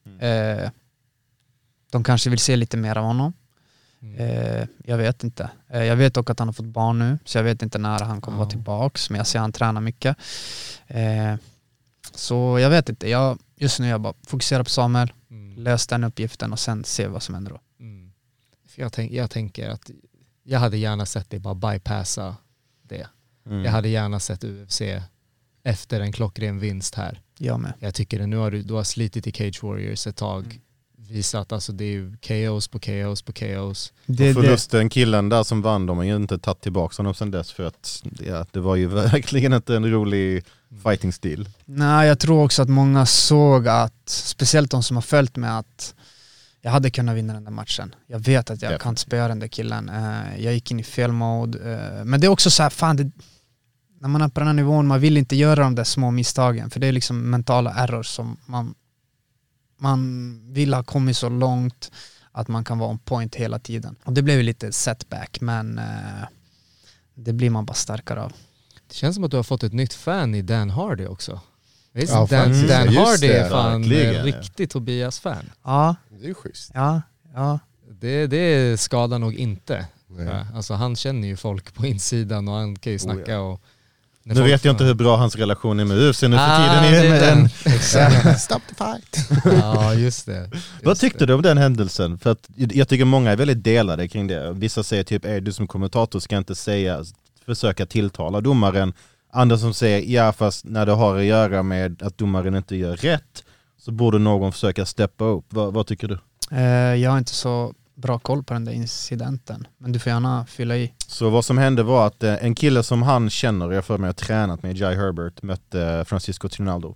Mm. Eh, de kanske vill se lite mer av honom. Mm. Eh, jag vet inte. Eh, jag vet också att han har fått barn nu, så jag vet inte när han kommer oh. vara tillbaks. Men jag ser att han tränar mycket. Eh, så jag vet inte. Jag, just nu jag bara fokuserar på Samuel. Mm. Lös den uppgiften och sen se vad som händer då. Jag, tänk, jag tänker att jag hade gärna sett det bara bypassa det. Mm. Jag hade gärna sett U F C efter en klockren vinst här. Jag med. Jag tycker det, nu har du, du har slitit i Cage Warriors ett tag. Mm. Visat alltså det är ju kaos på kaos på kaos. Det, förlusten, killen där som vann, de har ju inte tagit tillbaka honom sen dess för att ja, det var ju verkligen inte en rolig fighting stil. Nej, jag tror också att många såg att, speciellt de som har följt med, att jag hade kunnat vinna den där matchen. Jag vet att jag Definitivt. kan spöra den där killen. Jag gick in i fel mode. Men det är också så här, fan, det, när man är på den här nivån, man vill inte göra de där små misstagen, för det är liksom mentala errors som man man vill ha kommit så långt att man kan vara on point hela tiden. Och det blev ju lite setback, men eh, det blir man bara starkare av. Det känns som att du har fått ett nytt fan i Dan Hardy också. Visst, ja, Dan, mm, Dan Hardy är fan en riktig Tobias-fan. Ja. Det är schysst. Ja, ja. Det, det skadar nog inte. Ja, alltså han känner ju folk på insidan och han kan ju snacka. Oh, ja. Och nu vet jag inte hur bra hans relation är med U F C nu för ah, tiden är med den. den. Stop the fight. Ja, just det. Just Vad tyckte det. du om den händelsen? För att jag tycker många är väldigt delade kring det. Vissa säger typ, är du som kommentator ska inte säga, försöka tilltala domaren. Andra som säger, ja fast när det har att göra med att domaren inte gör rätt så borde någon försöka steppa upp. Vad, vad tycker du? Uh, jag har inte så bra koll på den där incidenten, men du får gärna fylla i. Så vad som hände var att eh, en kille som han känner, jag för mig har tränat med, Jai Herbert, mötte Francisco Trinaldo.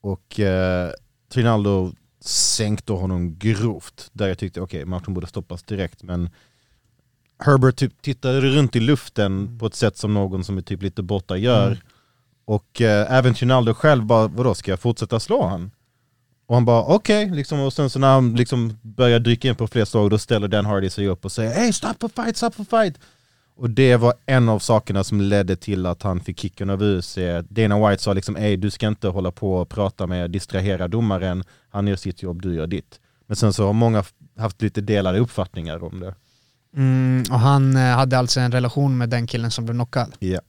Och eh, Trinaldo sänkte honom grovt, där jag tyckte okej, okay, matchen borde stoppas direkt, men Herbert typ tittade runt i luften mm. på ett sätt som någon som är typ lite borta gör. Mm. Och eh, även Trinaldo själv bara, vadå, ska jag fortsätta slå han? Och han bara, okej. Okay, liksom, och sen så när han liksom börjar dyka in på fler slag, då ställer Dan Hardy sig upp och säger, hey, stop a fight, stop a fight. Och det var en av sakerna som ledde till att han fick kicken av U F C. Dana White sa liksom, ej, du ska inte hålla på och prata med, distrahera domaren. Han gör sitt jobb, du gör ditt. Men sen så har många haft lite delade uppfattningar om det. Mm, och han hade alltså en relation med den killen som blev knockad. Ja. Yeah.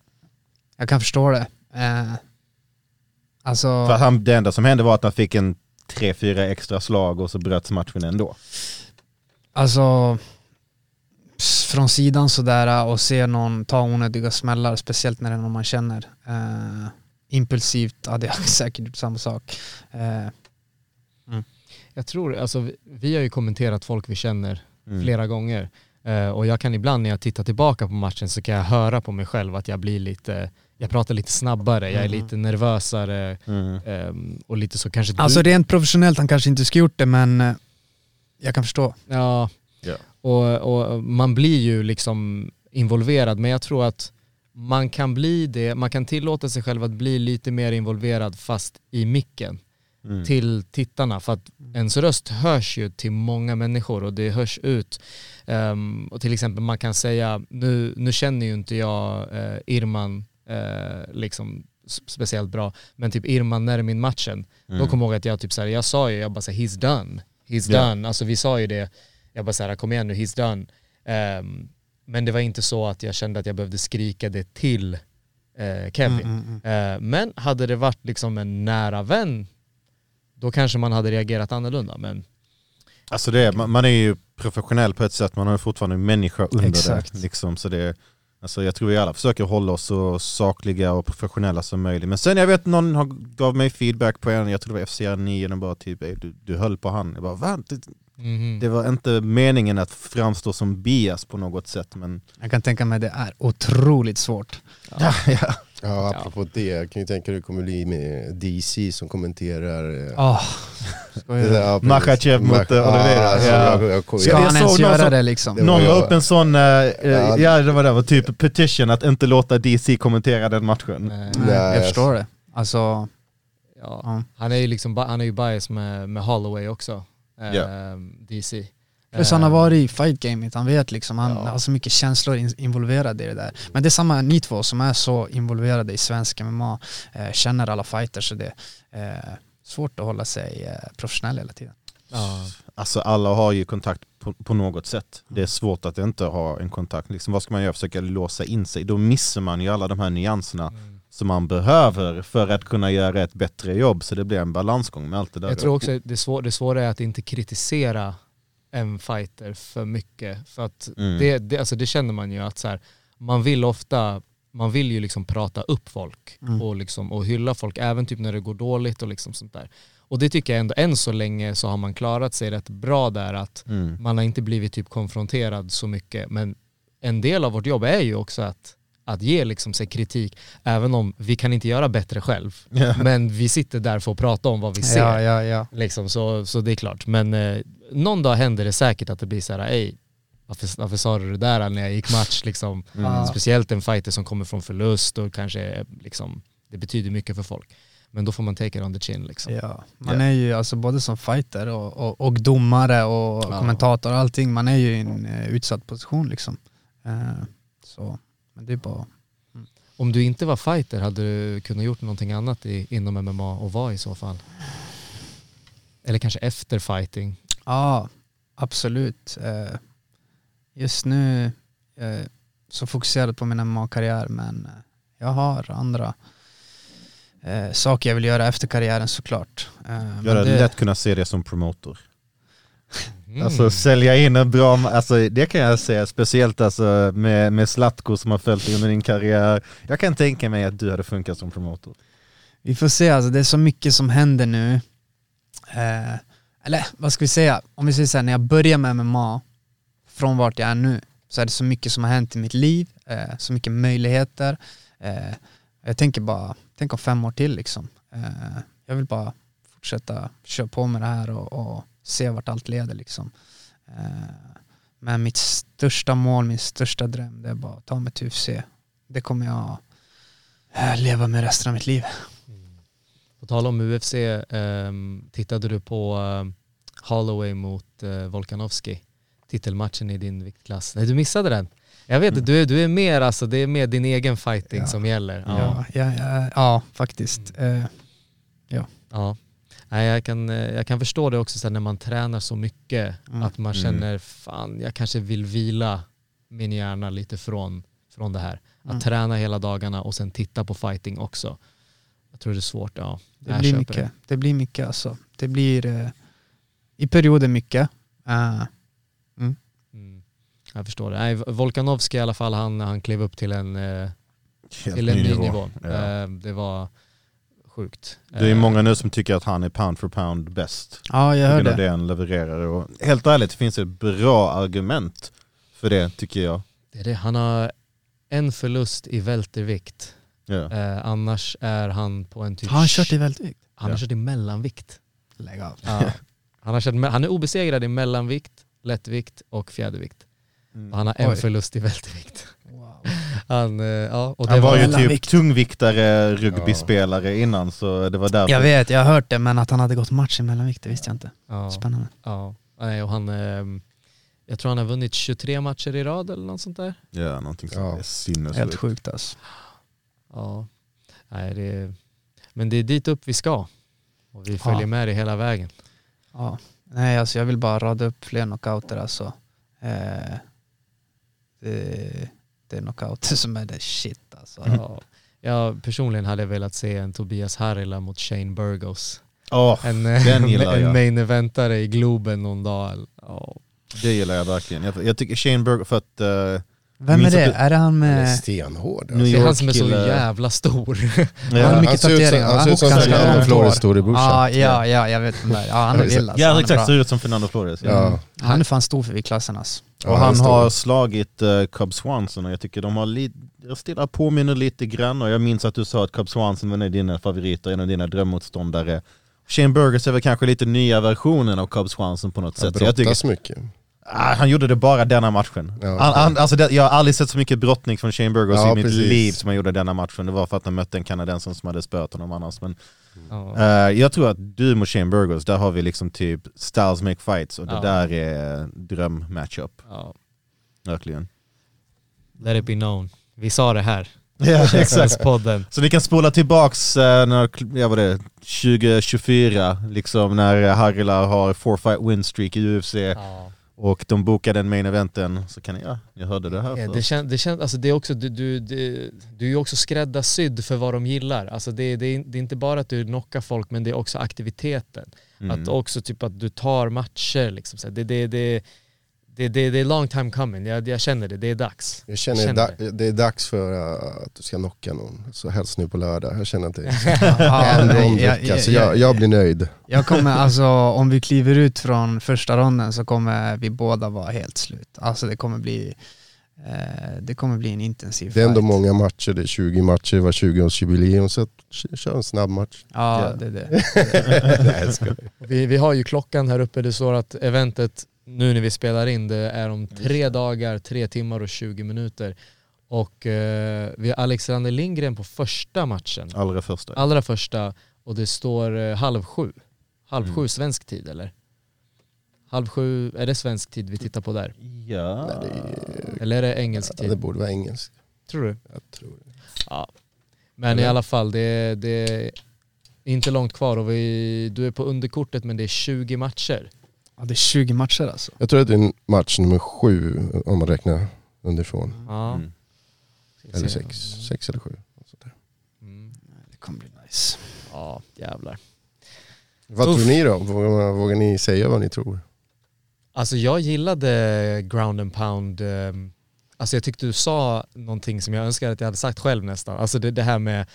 Jag kan förstå det. Eh, alltså... För han, det enda som hände var att han fick en tre, fyra extra slag och så bröts matchen ändå. Alltså från sidan sådär och se någon ta onödiga smällar, speciellt när det är någon man känner eh, impulsivt, hade jag säkert samma sak. Eh. Mm. Jag tror, alltså vi, vi har ju kommenterat folk vi känner mm. flera gånger eh, och jag kan ibland när jag tittar tillbaka på matchen så kan jag höra på mig själv att jag blir lite... Jag pratar lite snabbare, jag är mm. lite nervösare mm. um, och lite så kanske... Alltså rent professionellt, han kanske inte skulle gjort det, men uh, jag kan förstå. Ja, yeah. och, och man blir ju liksom involverad, men jag tror att man kan bli det, man kan tillåta sig själv att bli lite mer involverad fast i micken mm. till tittarna, för att ens röst hörs ju till många människor och det hörs ut. Um, och till exempel man kan säga, nu, nu känner ju inte jag uh, Irman Eh, liksom speciellt bra, men typ Irman när min matchen mm. då kom jag ihåg att jag typ såhär, jag sa ju jag bara såhär, he's done, he's yeah. done, alltså vi sa ju det, jag bara såhär, kom igen nu, he's done, eh, men det var inte så att jag kände att jag behövde skrika det till eh, Kevin mm, mm, mm. Eh, men hade det varit liksom en nära vän då kanske man hade reagerat annorlunda, men alltså det, man, man är ju professionell på ett sätt, man har ju fortfarande en människa under Exakt. det liksom, så det är... Alltså jag tror vi alla försöker hålla oss så sakliga och professionella som möjligt. Men sen jag vet någon har, gav mig feedback på en, jag tror det var F C R nio, och bara typ, du, du höll på han. Jag bara, va? Det, mm-hmm. det var inte meningen att framstå som bias på något sätt. Men... Jag kan tänka mig att det är otroligt svårt. Ja, ja. ja. ja apropå ja. det, jag kan ju tänka att det kommer bli med D C som kommenterar... Oh. Ja, Makhachev mot Oliveira. Ska han ens göra det liksom? Någon la upp en sån, uh, ja. ja det var det, var typ petition att inte låta D C kommentera den matchen. Nej, Nej, jag yes. förstår det. Alltså, ja. Ja. Han är ju liksom, han är ju bias med, med Holloway också, uh, yeah. D C. Plus han har varit i fight-gamet, han vet liksom, han ja. har så mycket känslor in- involverade i det där. Men det är samma, ni två som är så involverade i svenska M M A, eh, känner alla fighters, så det är eh, svårt att hålla sig eh, professionell hela tiden. Ja. Alltså alla har ju kontakt på, på något sätt. Det är svårt att inte ha en kontakt. Liksom, vad ska man göra? Försöka låsa in sig. Då missar man ju alla de här nyanserna mm. som man behöver för att kunna göra ett bättre jobb. Så det blir en balansgång med allt det där. Jag tror också det, svår, det svåra är att inte kritisera en fighter för mycket, för att mm. det, det, alltså det känner man ju att så här, man vill ofta, man vill ju liksom prata upp folk mm. och liksom, och hylla folk även typ när det går dåligt och liksom sånt där, och det tycker jag ändå än så länge så har man klarat sig rätt bra där, att mm. man har inte blivit typ konfronterad så mycket, men en del av vårt jobb är ju också att att ge liksom sig kritik, även om vi kan inte göra bättre själv. Yeah. Men vi sitter där för att prata om vad vi ser. Ja, ja, ja. Liksom, så, så det är klart. Men eh, någon dag händer det säkert att det blir så här, ej, Varför, varför sa du det där när jag gick match? Liksom. Mm. Speciellt en fighter som kommer från förlust och kanske liksom, det betyder mycket för folk. Men då får man take it on the chin. Liksom. Ja. Man yeah. är ju alltså både som fighter och, och, och domare och ja. kommentator och allting. Man är ju i en eh, utsatt position. Liksom. Eh, så. Men det är bara... Mm. Om du inte var fighter, hade du kunnat gjort någonting annat i, inom M M A och vad i så fall? Eller kanske efter fighting? Ja, absolut. Eh, just nu jag är så fokuserad på min M M A-karriär, men jag har andra... Eh, saker jag vill göra efter karriären såklart. Eh, jag hade det... lätt kunna se det som promotor. Mm. Alltså sälja in en bra... Alltså, det kan jag säga, speciellt alltså, med, med Slatko som har följt under din karriär. Jag kan tänka mig att du hade funkat som promotor. Vi får se, alltså, det är så mycket som händer nu. Eh, eller vad ska vi säga? Om vi säger så här, när jag börjar med M M A, från vart jag är nu, så är det så mycket som har hänt i mitt liv. Eh, så mycket möjligheter. Eh, jag tänker bara... Tänk om fem år till liksom. Eh, jag vill bara fortsätta köra på med det här och, och se vart allt leder liksom. Eh, men mitt största mål, min största dröm, det är bara att ta mig till U F C. Det kommer jag eh, leva med resten av mitt liv. Mm. På tal om U F C, eh, tittade du på eh, Holloway mot eh, Volkanovski? Titelmatchen i din viktklass. Nej, du missade den. Jag vet att du, du är mer, alltså det är mer din egen fighting ja. som gäller. Ja, ja, ja, ja faktiskt. Mm. Uh, ja. ja. Nej, jag kan, jag kan förstå det också så här, när man tränar så mycket mm. att man känner, mm. fan, jag kanske vill vila min hjärna lite från, från det här. Att mm. träna hela dagarna och sen titta på fighting också. Jag tror det är svårt, ja. Det jag blir mycket. Det. det blir mycket alltså. Det blir uh, i perioder mycket. Uh, mm. Mm. Jag förstår det. Nej, Volkanovski i alla fall, han, han klev upp till en, eh, till en ny nivå. nivå. Ja. Eh, det var sjukt. Det är många nu som tycker att han är pound for pound bäst. Ja, jag hör det. Det han levererar. Och helt ärligt, det finns ett bra argument för det, tycker jag. Det är det. Han har en förlust i vältervikt. Ja. Eh, annars är han på en typ... Har han kört i vältervikt? Han ja. har kört i mellanvikt. Lägg av. Ja. Han, har kört, han är obesegrad i mellanvikt, lättvikt och fjädervikt. Mm. Han har en Oj. förlust i vältervikt. Wow. Han, ja, och det han var, var ju typ vikt. tungviktare rugbyspelare ja. innan, så det var därför. Jag vet, jag har hört det, men att han hade gått match i mellanvikt, det visste jag inte. Ja. Spännande. Ja. Nej, och han, jag tror han har vunnit tjugotre matcher i rad eller något sånt där. Ja, någonting som ja. är sinnesligt. Helt sjukt alltså. Ja. Nej, det är... Men det är dit upp vi ska. Och vi följer ja. med det hela vägen. Ja. Nej, alltså jag vill bara rada upp fler knockouter alltså. Eh... Det, det är knockout som är det shit alltså. Ja. Jag personligen hade velat se en Tobias Harryla mot Shane Burgos. Oh, en en main eventare i Globen någon dag. Oh. Det gillar jag verkligen. Jag, jag tycker Shane Burgos för att... Uh, Vem är det? Att, är det han med... Han är stenhård. Alltså. Det är han som är så jävla stor. Ja. Han har mycket tatueringar. Han ser ut som Fernando Flores stor i brorsan. Ah, ja, ja, jag vet. Ja, han är vill alltså. Ja, exakt. Ser ut som Fernando Flores. Ja. Ja. Han är fan stor för klassen alltså. Och han har slagit uh, Cub Swanson och jag tycker de har li- jag stilla påminner lite grann, och jag minns att du sa att Cub Swanson är dina favoriter, en av dina drömmotståndare. Shane Burgos är väl kanske lite nya versionen av Cub Swanson på något han sätt. Jag tycker mycket. Ah, han gjorde det bara denna matchen. Ja. Han, han, alltså det, jag har aldrig sett så mycket brottning från Shane Burgos ja, i mitt precis. liv som han gjorde denna matchen. Det var för att han mötte en kanadensare som hade spöat honom annars. Men, mm. uh, jag tror att du mot Shane Burgos, där har vi liksom typ styles make fights. Och det ja. där är dröm-matchup. Ja. Verkligen. Let it be known. Vi sa det här. Ja, exakt. Så ni kan spola tillbaks uh, när jag var det tjugo tjugofyra liksom, när Harryla har four fight win streak i U F C. Ja. Och de bokade den main eventen, så kan jag, jag hörde det här. Ja, det kän, det kän, alltså det är också, du, du, du, du är också skräddarsydd för vad de gillar. Alltså det, det, det är inte bara att du knockar folk, men det är också aktiviteten. Mm. Att också typ att du tar matcher. Liksom, så det, det, det, det, det, det är long time coming, jag, jag känner det, det är dags. Jag känner, jag känner det. Da, det är dags för uh, att du ska knocka någon, så helst nu på lördag. Jag känner att det är en rond vecka, så jag, jag blir nöjd. Jag kommer, alltså, om vi kliver ut från första ronden så kommer vi båda vara helt slut. Alltså det kommer bli, eh, det kommer bli en intensiv fight. Det är ändå fight. många matcher, det är tjugo matcher, det var tjugoårsjubileum, så kör en snabb match. Ja, yeah. det är det. det, är det. Vi, vi har ju klockan här uppe, det står att eventet nu när vi spelar in, det är om tre dagar, tre timmar och tjugo minuter. Och eh, vi har Alexander Lindgren på första matchen. Allra första. Allra första. Och det står eh, halv sju. Halv mm. sju svensk tid, eller? Halv sju, är det svensk tid vi tittar på där? Ja. Nej, det är, eller är det engelsk tid? Ja, det borde vara engelsk. Tror du? Jag tror det. Ja. Men eller? I alla fall, det, det är inte långt kvar. Och vi, du är på underkortet, men det är tjugo matcher. Ja, det är tjugo matcher alltså. Jag tror att det är match nummer sju, om man räknar underifrån. Ja. Mm. Eller sex, sex eller sju. Mm. Det kommer bli nice. Ja, jävlar. Vad Uff. tror ni då? Vågar, vågar ni säga vad ni tror? Alltså jag gillade ground and pound. Alltså jag tyckte du sa någonting som jag önskar att jag hade sagt själv nästan. Alltså det, det här med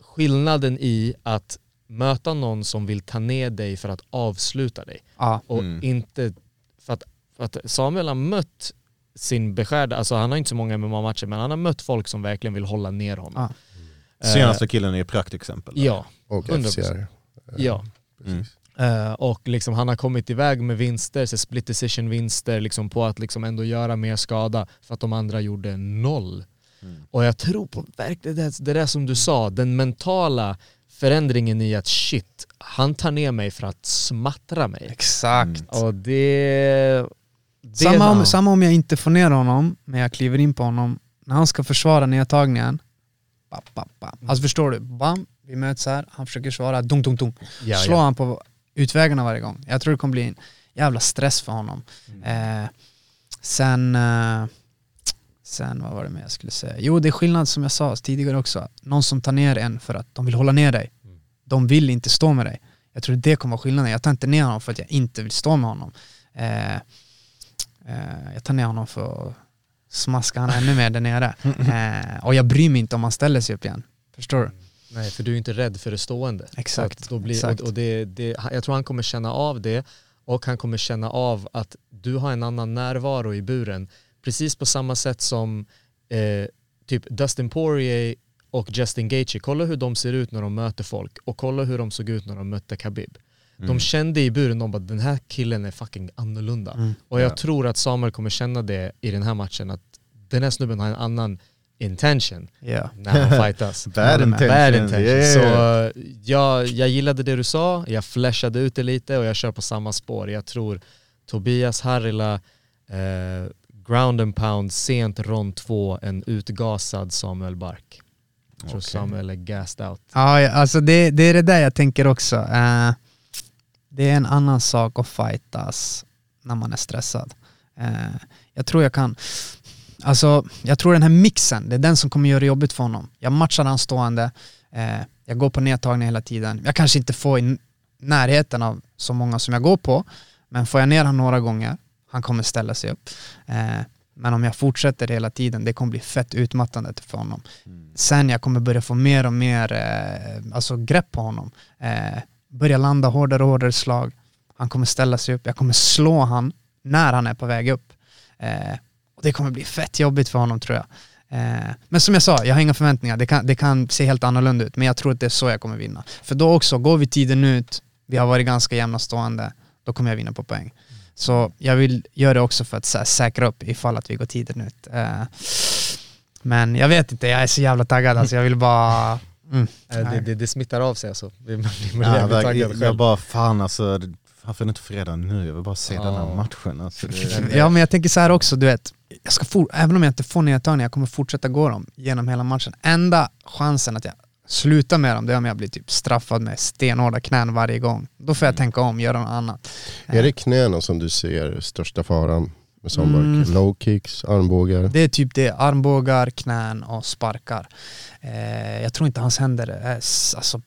skillnaden i att möta någon som vill ta ner dig för att avsluta dig. Ah. Och mm. inte... För att, för att Samuel har mött sin beskärda, alltså han har inte så många M M A-matcher, men han har mött folk som verkligen vill hålla ner honom. Ah. Mm. Senaste killen är praktexempel. Ja. Och F C R. Ja. Mm. Uh, och liksom han har kommit iväg med vinster, så split decision vinster liksom på att liksom ändå göra mer skada för att de andra gjorde noll. Mm. Och jag tror på verkligen det, det där som du sa, den mentala förändringen i att shit, han tar ner mig för att smattra mig. Exakt. Mm. Och det... Samma om, samma om jag inte får ner honom, men jag kliver in på honom när han ska försvara nedtagningen. Bam, bam, bam. Alltså förstår du, bam, vi möts här, han försöker svara, dunk, dunk, dunk. Ja, slår ja. han på utvägarna varje gång. Jag tror det kommer bli en jävla stress för honom. Mm. Eh, sen, eh, sen vad var det med jag skulle säga? Jo, det är skillnad som jag sa tidigare också. Någon som tar ner en för att de vill hålla ner dig. Mm. De vill inte stå med dig. Jag tror det kommer vara skillnaden. Jag tar inte ner honom för att jag inte vill stå med honom. Eh, eh, jag tar ner honom för att smaska han ännu mer där nere. Eh, och jag bryr mig inte om han ställer sig upp igen. Förstår du? Nej, för du är inte rädd för det stående. Exakt. Då blir, exakt. Och det, det, jag tror han kommer känna av det. Och han kommer känna av att du har en annan närvaro i buren. Precis på samma sätt som eh, typ Dustin Poirier och Justin Gaethje. Kolla hur de ser ut när de möter folk. Och kolla hur de såg ut när de mötte Khabib. Mm. De kände i buren, de bara, den här killen är fucking annorlunda. Mm. Och jag ja. tror att Samuel kommer känna det i den här matchen. Att den här snubben har en annan... intention yeah. när han fightas. Bad intention. Bad intention. Yeah. Så jag, jag gillade det du sa. Jag flashade ut det lite och jag kör på samma spår. Jag tror Tobias Harryla, eh, ground and pound, sent rond två, en utgasad Samuel Bark. Jag okay. tror Samuel är gassed out. Ah, ja, alltså det, det är det där jag tänker också. Uh, det är en annan sak att fightas när man är stressad. Uh, jag tror jag kan... Alltså, jag tror den här mixen, det är den som kommer göra jobbigt för honom. Jag matchar han stående, eh, jag går på nedtagning hela tiden. Jag kanske inte får i närheten av så många som jag går på, men får jag ner han några gånger, han kommer ställa sig upp. Eh, men om jag fortsätter hela tiden, det kommer bli fett utmattande för honom. Mm. Sen jag kommer börja få mer och mer eh, alltså grepp på honom. Eh, börja landa hårdare och hårdare slag. Han kommer ställa sig upp. Jag kommer slå han när han är på väg upp. Eh, Och det kommer bli fett jobbigt för honom, tror jag. Eh, men som jag sa, jag har inga förväntningar. Det kan, det kan se helt annorlunda ut. Men jag tror att det är så jag kommer vinna. För då också, går vi tiden ut, vi har varit ganska jämna stående, då kommer jag vinna på poäng. Mm. Så jag vill göra det också för att här, säkra upp ifall att vi går tiden ut. Eh, men jag vet inte, jag är så jävla taggad. Alltså, jag vill bara... Mm. Det, det, det smittar av sig alltså. Det, det ja, verkligen, jag, jag bara, fan alltså, varför är det inte fredag nu? Jag vill bara se ja. den här matchen. Alltså, det, ja, men jag tänker så här också, du vet. Jag ska for- även om jag inte får nedtagning, jag kommer fortsätta gå dem genom hela matchen. Enda chansen att jag slutar med dem, det är om jag blir typ straffad med stenhårda knän varje gång. Då får jag tänka om, göra något annat. Är det knäna som du ser största faran med Sambark? Mm. Low kicks, armbågar? Det är typ det, armbågar, knän och sparkar. Eh, jag tror inte hans händer är alltså,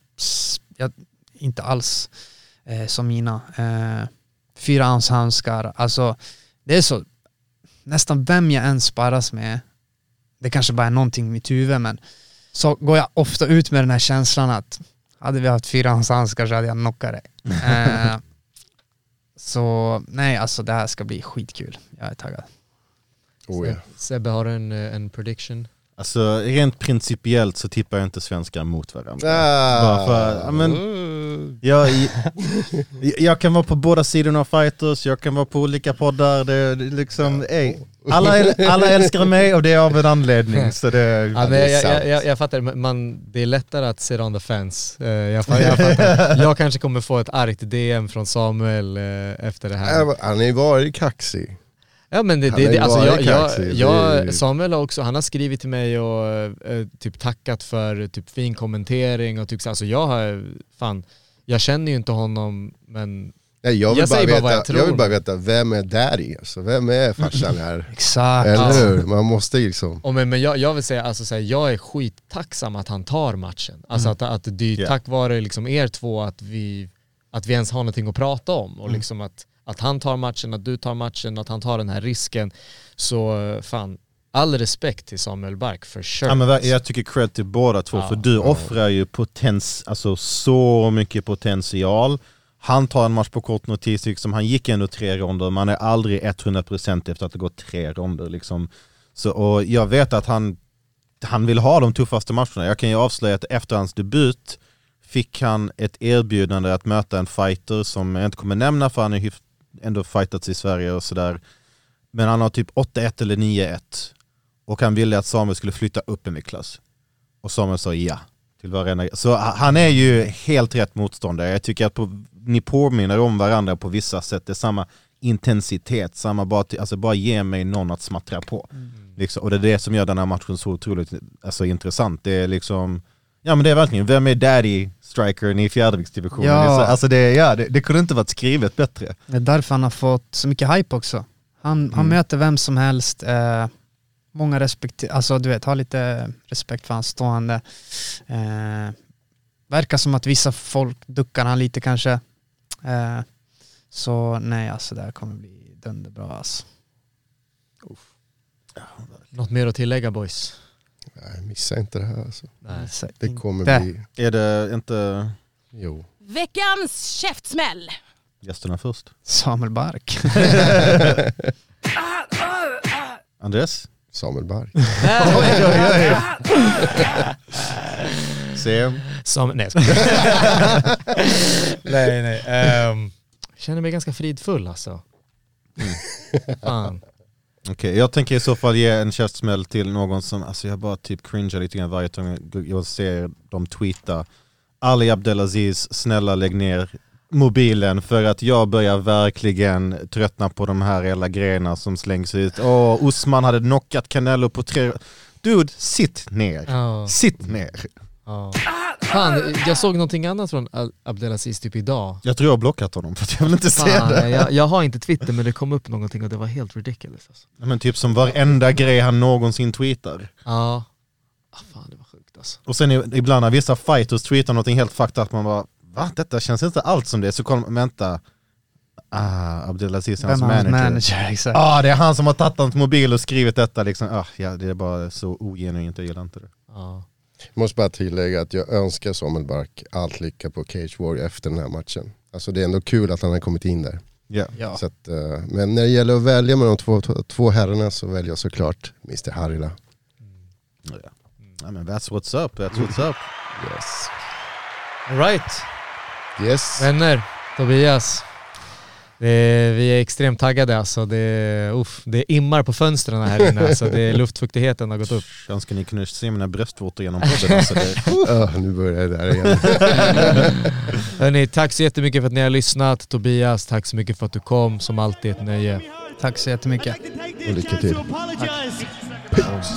jag, inte alls eh, som mina. Eh, fyra hans handskar, alltså det är så. Nästan vem jag än sparras med, det kanske bara är någonting i mitt huvud, men så går jag ofta ut med den här känslan att hade vi haft fyra hans handskar så hade jag knockat dig. eh, så nej, alltså det här ska bli skitkul. Jag är taggad. Oh, yeah. Sebbe, har du en, en prediction? Alltså rent principiellt så tippar jag inte svenskar mot varandra. Ah. Bara för, men, Jag, jag kan vara på båda sidorna av fighters. Jag kan vara på olika poddar. Det, det liksom, ej. Alla, alla älskar mig och det är av en anledning. Så det, ja, det jag, jag, jag, jag fattar. Man, det är lättare att se on the fence. Jag, fattar, jag, fattar. Jag kanske kommer få ett argt D M från Samuel efter det här. Han är bara kaxig. Ja, men det, det, det, alltså jag, jag, jag, Samuel också, han har skrivit till mig och eh, typ tackat för typ fin kommentering och tycks, alltså jag har, fan, jag känner ju inte honom, men nej, jag vill jag bara veta, bara jag, jag vill bara veta, vem är daddy, alltså, vem är farsan här? Exakt. Eller man måste ju liksom. Och men, men jag, jag vill säga, alltså, så här, jag är skittacksam att han tar matchen. Alltså mm. att, att det är yeah. tack vare liksom er två att vi, att vi ens har någonting att prata om och mm. liksom att Att han tar matchen, att du tar matchen, att han tar den här risken. Så fan, all respekt till Samuel Bark, för sure. Ja, men jag tycker cred till båda två, ja. För du offrar ju potens, alltså så mycket potential. Han tar en match på kort notis, liksom, han gick ändå tre ronder. Man är aldrig hundra procent efter att det gått tre ronder. Liksom. Så, och jag vet att han, han vill ha de tuffaste matcherna. Jag kan ju avslöja att efter hans debut fick han ett erbjudande att möta en fighter som jag inte kommer nämna, för han är hyfsat ändå fightats i Sverige och sådär. Men han har typ åtta ett eller nio ett. Och han ville att Samuel skulle flytta upp en viktklass. Och Samuel sa ja. Till varenda. Så han är ju helt rätt motståndare. Jag tycker att på, ni påminner om varandra på vissa sätt. Det är samma intensitet. Samma bara, alltså bara ge mig någon att smattra på. Mm. Liksom. Och det är det som gör den här matchen så otroligt alltså, intressant. Det är liksom... Ja, men det är verkligen, vem är daddy strikern i fjärdeviktsdivisionen? Ja. Alltså det, ja, det, det kunde inte varit skrivet bättre. Det är därför han har fått så mycket hype också. Han, mm. han möter vem som helst. Eh, många respekterar, alltså du vet, har lite respekt för hans stående. Eh, verkar som att vissa folk duckar han lite kanske. Eh, så nej, alltså det här kommer bli dunderbra alltså. Ja, något mer att tillägga, boys? Nej, missa inte det här alltså. Nej, det kommer inte bli. Är det inte... Jo. Veckans käftsmäll. Gästerna först. Samuel Bark. Andres? Samuel Bark. C M? Sam- nej, nej, nej. Um, känner mig ganska fridfull alltså. Mm. Fan. Okej, okay, jag tänker i så fall ge en käftsmäll till någon som, alltså jag bara typ cringear lite grann varje gång jag ser dem tweeta. Ali Abdelaziz, snälla lägg ner mobilen, för att jag börjar verkligen tröttna på de här hela grejerna som slängs ut. Åh, oh, Osman hade knockat Canelo på tre... Dude, sitt ner. Oh. Sitt ner. Oh. Fan, jag såg någonting annat från Abdelaziz typ idag. Jag tror jag har blockat honom för att jag vill inte Fan, se det. Jag, jag har inte Twitter, men det kom upp någonting och det var helt ridiculous. Alltså. Ja, men typ som varenda grej han någonsin tweetar. Ja. Ah, fan, det var sjukt alltså. Och sen ibland när vissa fighters tweetar någonting helt fucked att man bara, va? Detta känns inte allt som det. Så kolla, vänta. Ah, Abdelaziz är hans manager. manager exakt. Ah, det är han som har tagit hans mobil och skrivit detta. Liksom. Ah, ja, det är bara så ogenuint, jag gillar inte det. Ja. Jag måste bara tillägga att jag önskar Samuel Bark allt lycka på Cage Warriors efter den här matchen. Alltså det är ändå kul att han har kommit in där. Yeah. Ja. Så att, men när det gäller att välja med de två, två herrarna så väljer jag såklart mister Harryla. Mm. Ja. Mm. I mean, that's what's up, that's what's up. Yes. All right. Yes. Vänner, Tobias. Det är, vi är extremt taggade alltså. Det, uff, det immar på fönstren här inne alltså. Det, luftfuktigheten har gått upp. Jag ska ni kunna se mina bröstvårtor genom podden alltså. uh, Nu börjar det där igen. Hörrni, tack så jättemycket för att ni har lyssnat. Tobias, tack så mycket för att du kom. Som alltid ett nöje. Tack så jättemycket. Och lycka till. Tack.